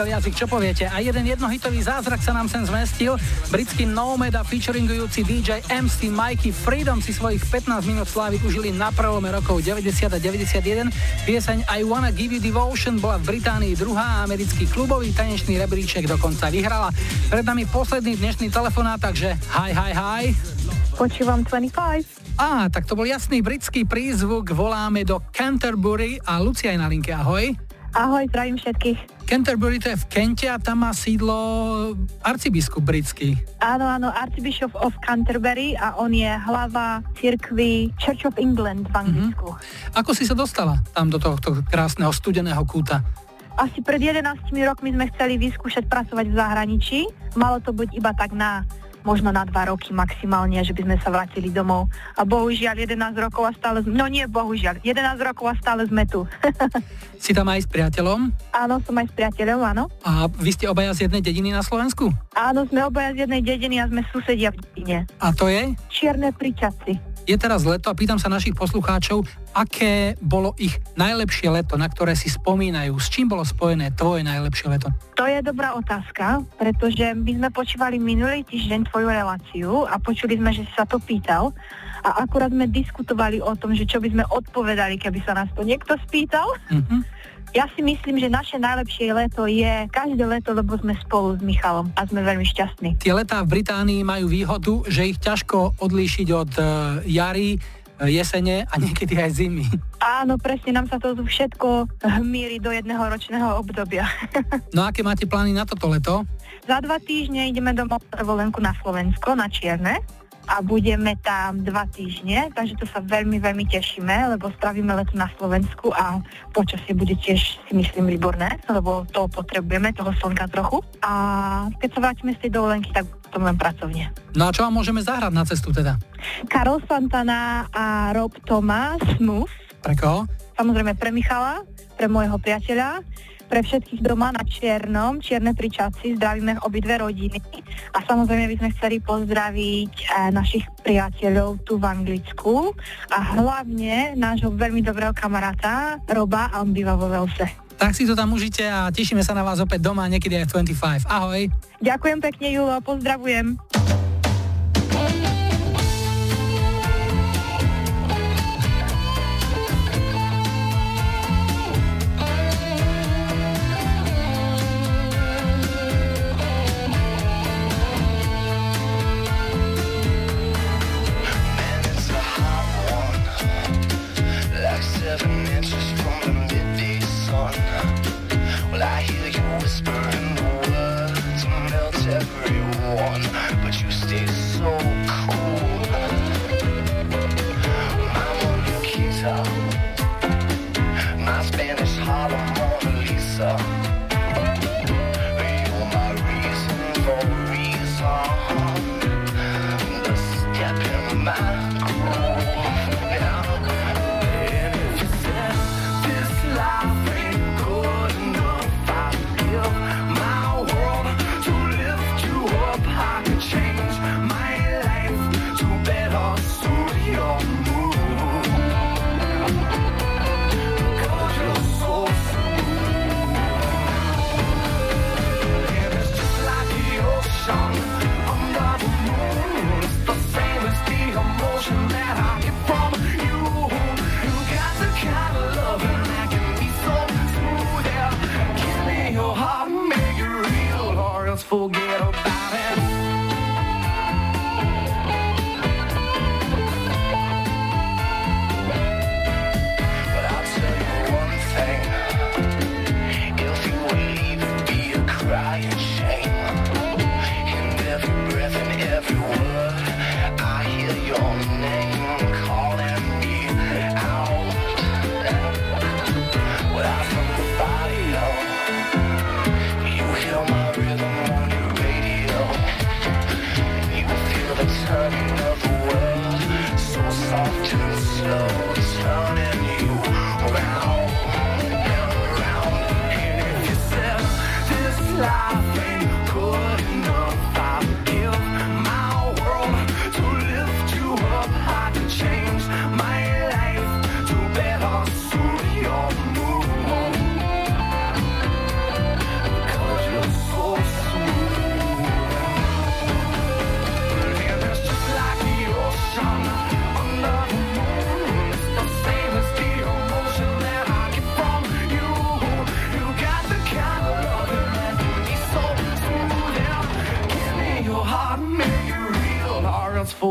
Jazyk, čo poviete? A jeden jednohitový zázrak sa nám sem zmestil. Britský Nomada featuringujúci DJ MC Mikey Freedom si svojich 15 minút slávy užili na prelome rokov 90 a 91. Pieseň I Wanna Give You Devotion bola v Británii druhá a americký klubový tanečný rebríček dokonca vyhrala. Pred nami posledný dnešný telefonát, takže hi. Počúvam 25. Á, tak to bol jasný britský prízvuk. Voláme do Canterbury a Lucia je na linke. Ahoj. Ahoj, zdravím všetkých. Canterbury to je v Kente a tam má sídlo arcibiskup britský. Áno, Archbishop of Canterbury a on je hlava cirkvi Church of England v Anglicku. Mm-hmm. Ako si sa dostala tam do tohto krásneho studeného kúta? Asi pred 11 rokmi sme chceli vyskúšať pracovať v zahraničí. Malo to byť iba tak na možno na 2 roky maximálne, že by sme sa vrátili domov. A bohužiaľ 11 rokov a stále sme... No nie, bohužiaľ. 11 rokov a stále sme tu. Si tam aj s priateľom? Áno, som aj s priateľom, áno. A vy ste obaja z jednej dediny na Slovensku? Áno, sme obaja z jednej dediny a sme susedia v dedine. A to je? Čierne Príčaci. Je teraz leto a pýtam sa našich poslucháčov, aké bolo ich najlepšie leto, na ktoré si spomínajú. S čím bolo spojené tvoje najlepšie leto? To je dobrá otázka, pretože my sme počúvali minulý týždeň tvoju reláciu a počuli sme, že si sa to pýtal. A akurát sme diskutovali o tom, že čo by sme odpovedali, keby sa nás to niekto spýtal. Mm-hmm. Ja si myslím, že naše najlepšie leto je každé leto, lebo sme spolu s Michalom a sme veľmi šťastní. Tie letá v Británii majú výhodu, že ich ťažko odlíšiť od jary, jesene a niekedy aj zimy. Áno, presne, nám sa to všetko hmíri do jedného ročného obdobia. No aké máte plány na toto leto? Za 2 týždne ideme domov na dovolenku na Slovensko, na Čierne. A budeme tam 2 týždne, takže to sa veľmi, veľmi tešíme, lebo strávime leto na Slovensku a počasie bude tiež, si myslím, výborné, lebo to potrebujeme, toho slnka trochu. A keď sa vrátime z tej dovolenky, tak to len pracovne. No a čo vám môžeme zahrať na cestu teda? Karol Santana a Rob Thomas, Smooth. Pre koho? Samozrejme pre Michala, pre môjho priateľa, pre všetkých doma na Čiernom, Čierne Príčaci, zdravíme obidve rodiny a samozrejme by sme chceli pozdraviť našich priateľov tu v Anglicku a hlavne nášho veľmi dobrého kamaráta Roba a on býva vo Velse. Tak si to tam užite a tešíme sa na vás opäť doma, niekedy aj 25. Ahoj. Ďakujem pekne, Julo, pozdravujem.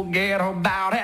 Forget about it.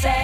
Say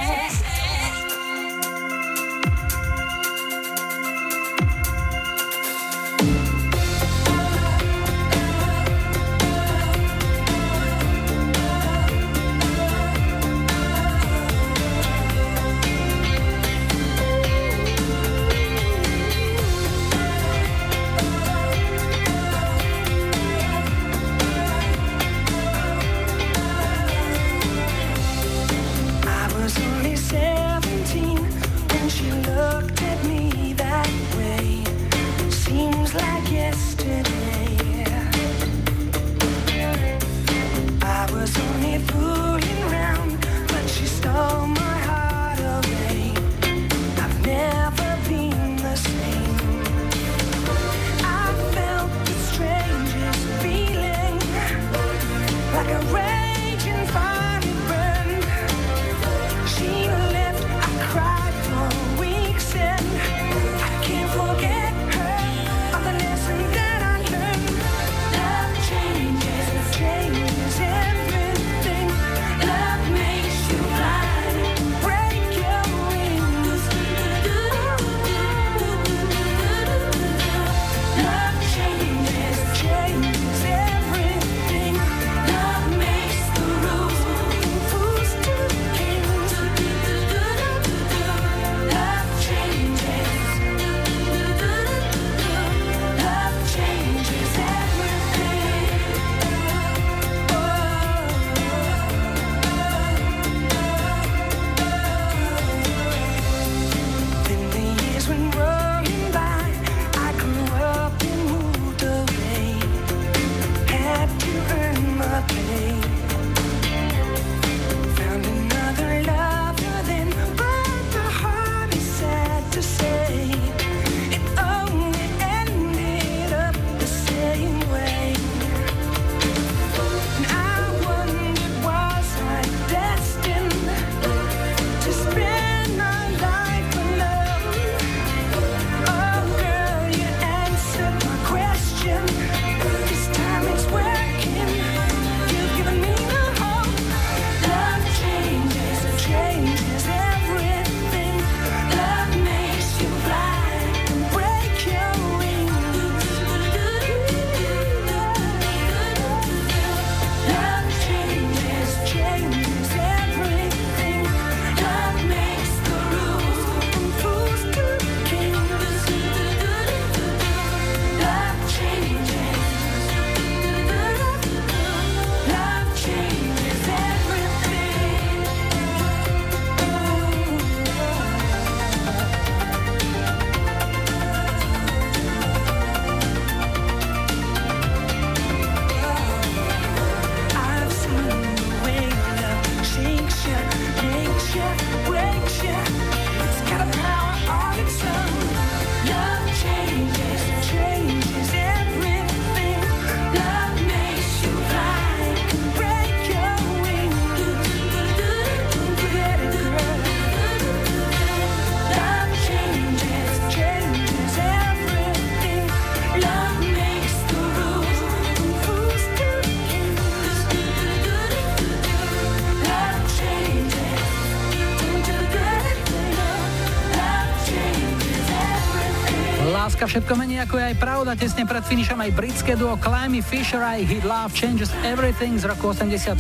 dneska všetko menej ako je aj pravda. Tesne pred finišom aj britské duo Climby Fisher a Hit Love Changes Everything z roku 87.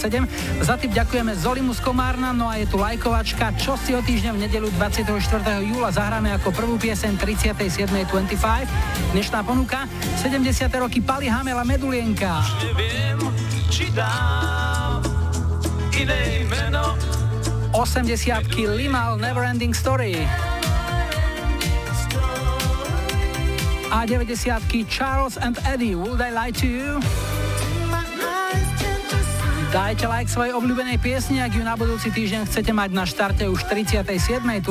Za tip ďakujeme Zolimu z Komárna, no a je tu lajkovačka, čo si o týždeň v nedeľu 24. júla zahráme ako prvú pieseň 37.25. Dnešná ponuka 70. roky Pali Hamela Medulienka. Už neviem, či dám iné meno. 80-ky Limal Neverending Story. A 90-ky Charles and Eddie, Would I Lie to You? Dajte like svojej obľúbenej piesni, ak ju na budúci týždeň chcete mať na štarte už 37.25.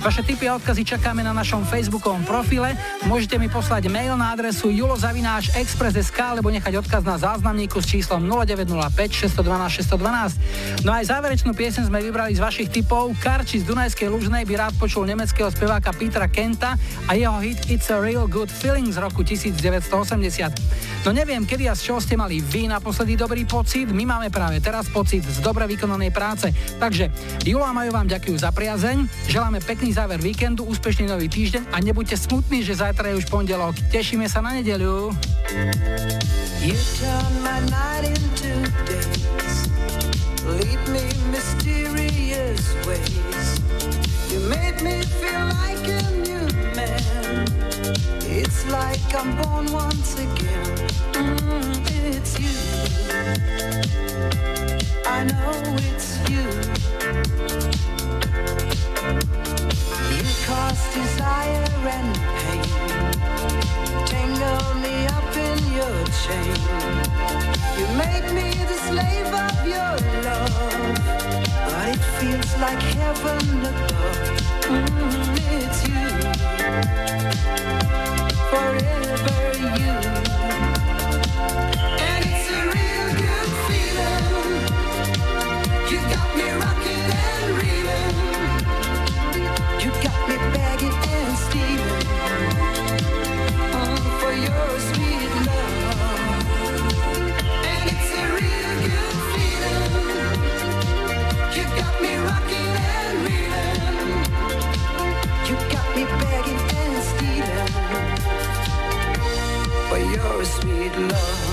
Vaše tipy a odkazy čakáme na našom facebookovom profile. Môžete mi poslať mail na adresu julo@express.sk alebo nechať odkaz na záznamníku s číslom 0905 612 612. No aj záverečnú piesň sme vybrali z vašich tipov. Karči z Dunajskej Lužnej by rád počul nemeckého speváka Petra Kenta a jeho hit It's a Real Good Feeling z roku 1980. No neviem, kedy a z čoho ste mali vy naposledy dobrý pocit, my máme práve teraz pocit z dobre vykonanej práce. Takže Julo a Majo vám ďakujú za priazeň, želáme pekný záver víkendu, úspešný nový týždeň a nebuďte smutní, že zajtra je už pondelok. Tešíme sa na nedeľu. It's like I'm born once again. It's you. I know it's you. You cause desire and pain. Tangle me up in your chain. You make me the slave of your love. But it feels like heaven above. It's you. Forever you. And it's a real good feeling. You got me rocking and reeling. You got me begging and stealing. All for your sweet love. And it's a real good feeling. You got me rocking and reeling. You got me begging and stealing. For your sweet love.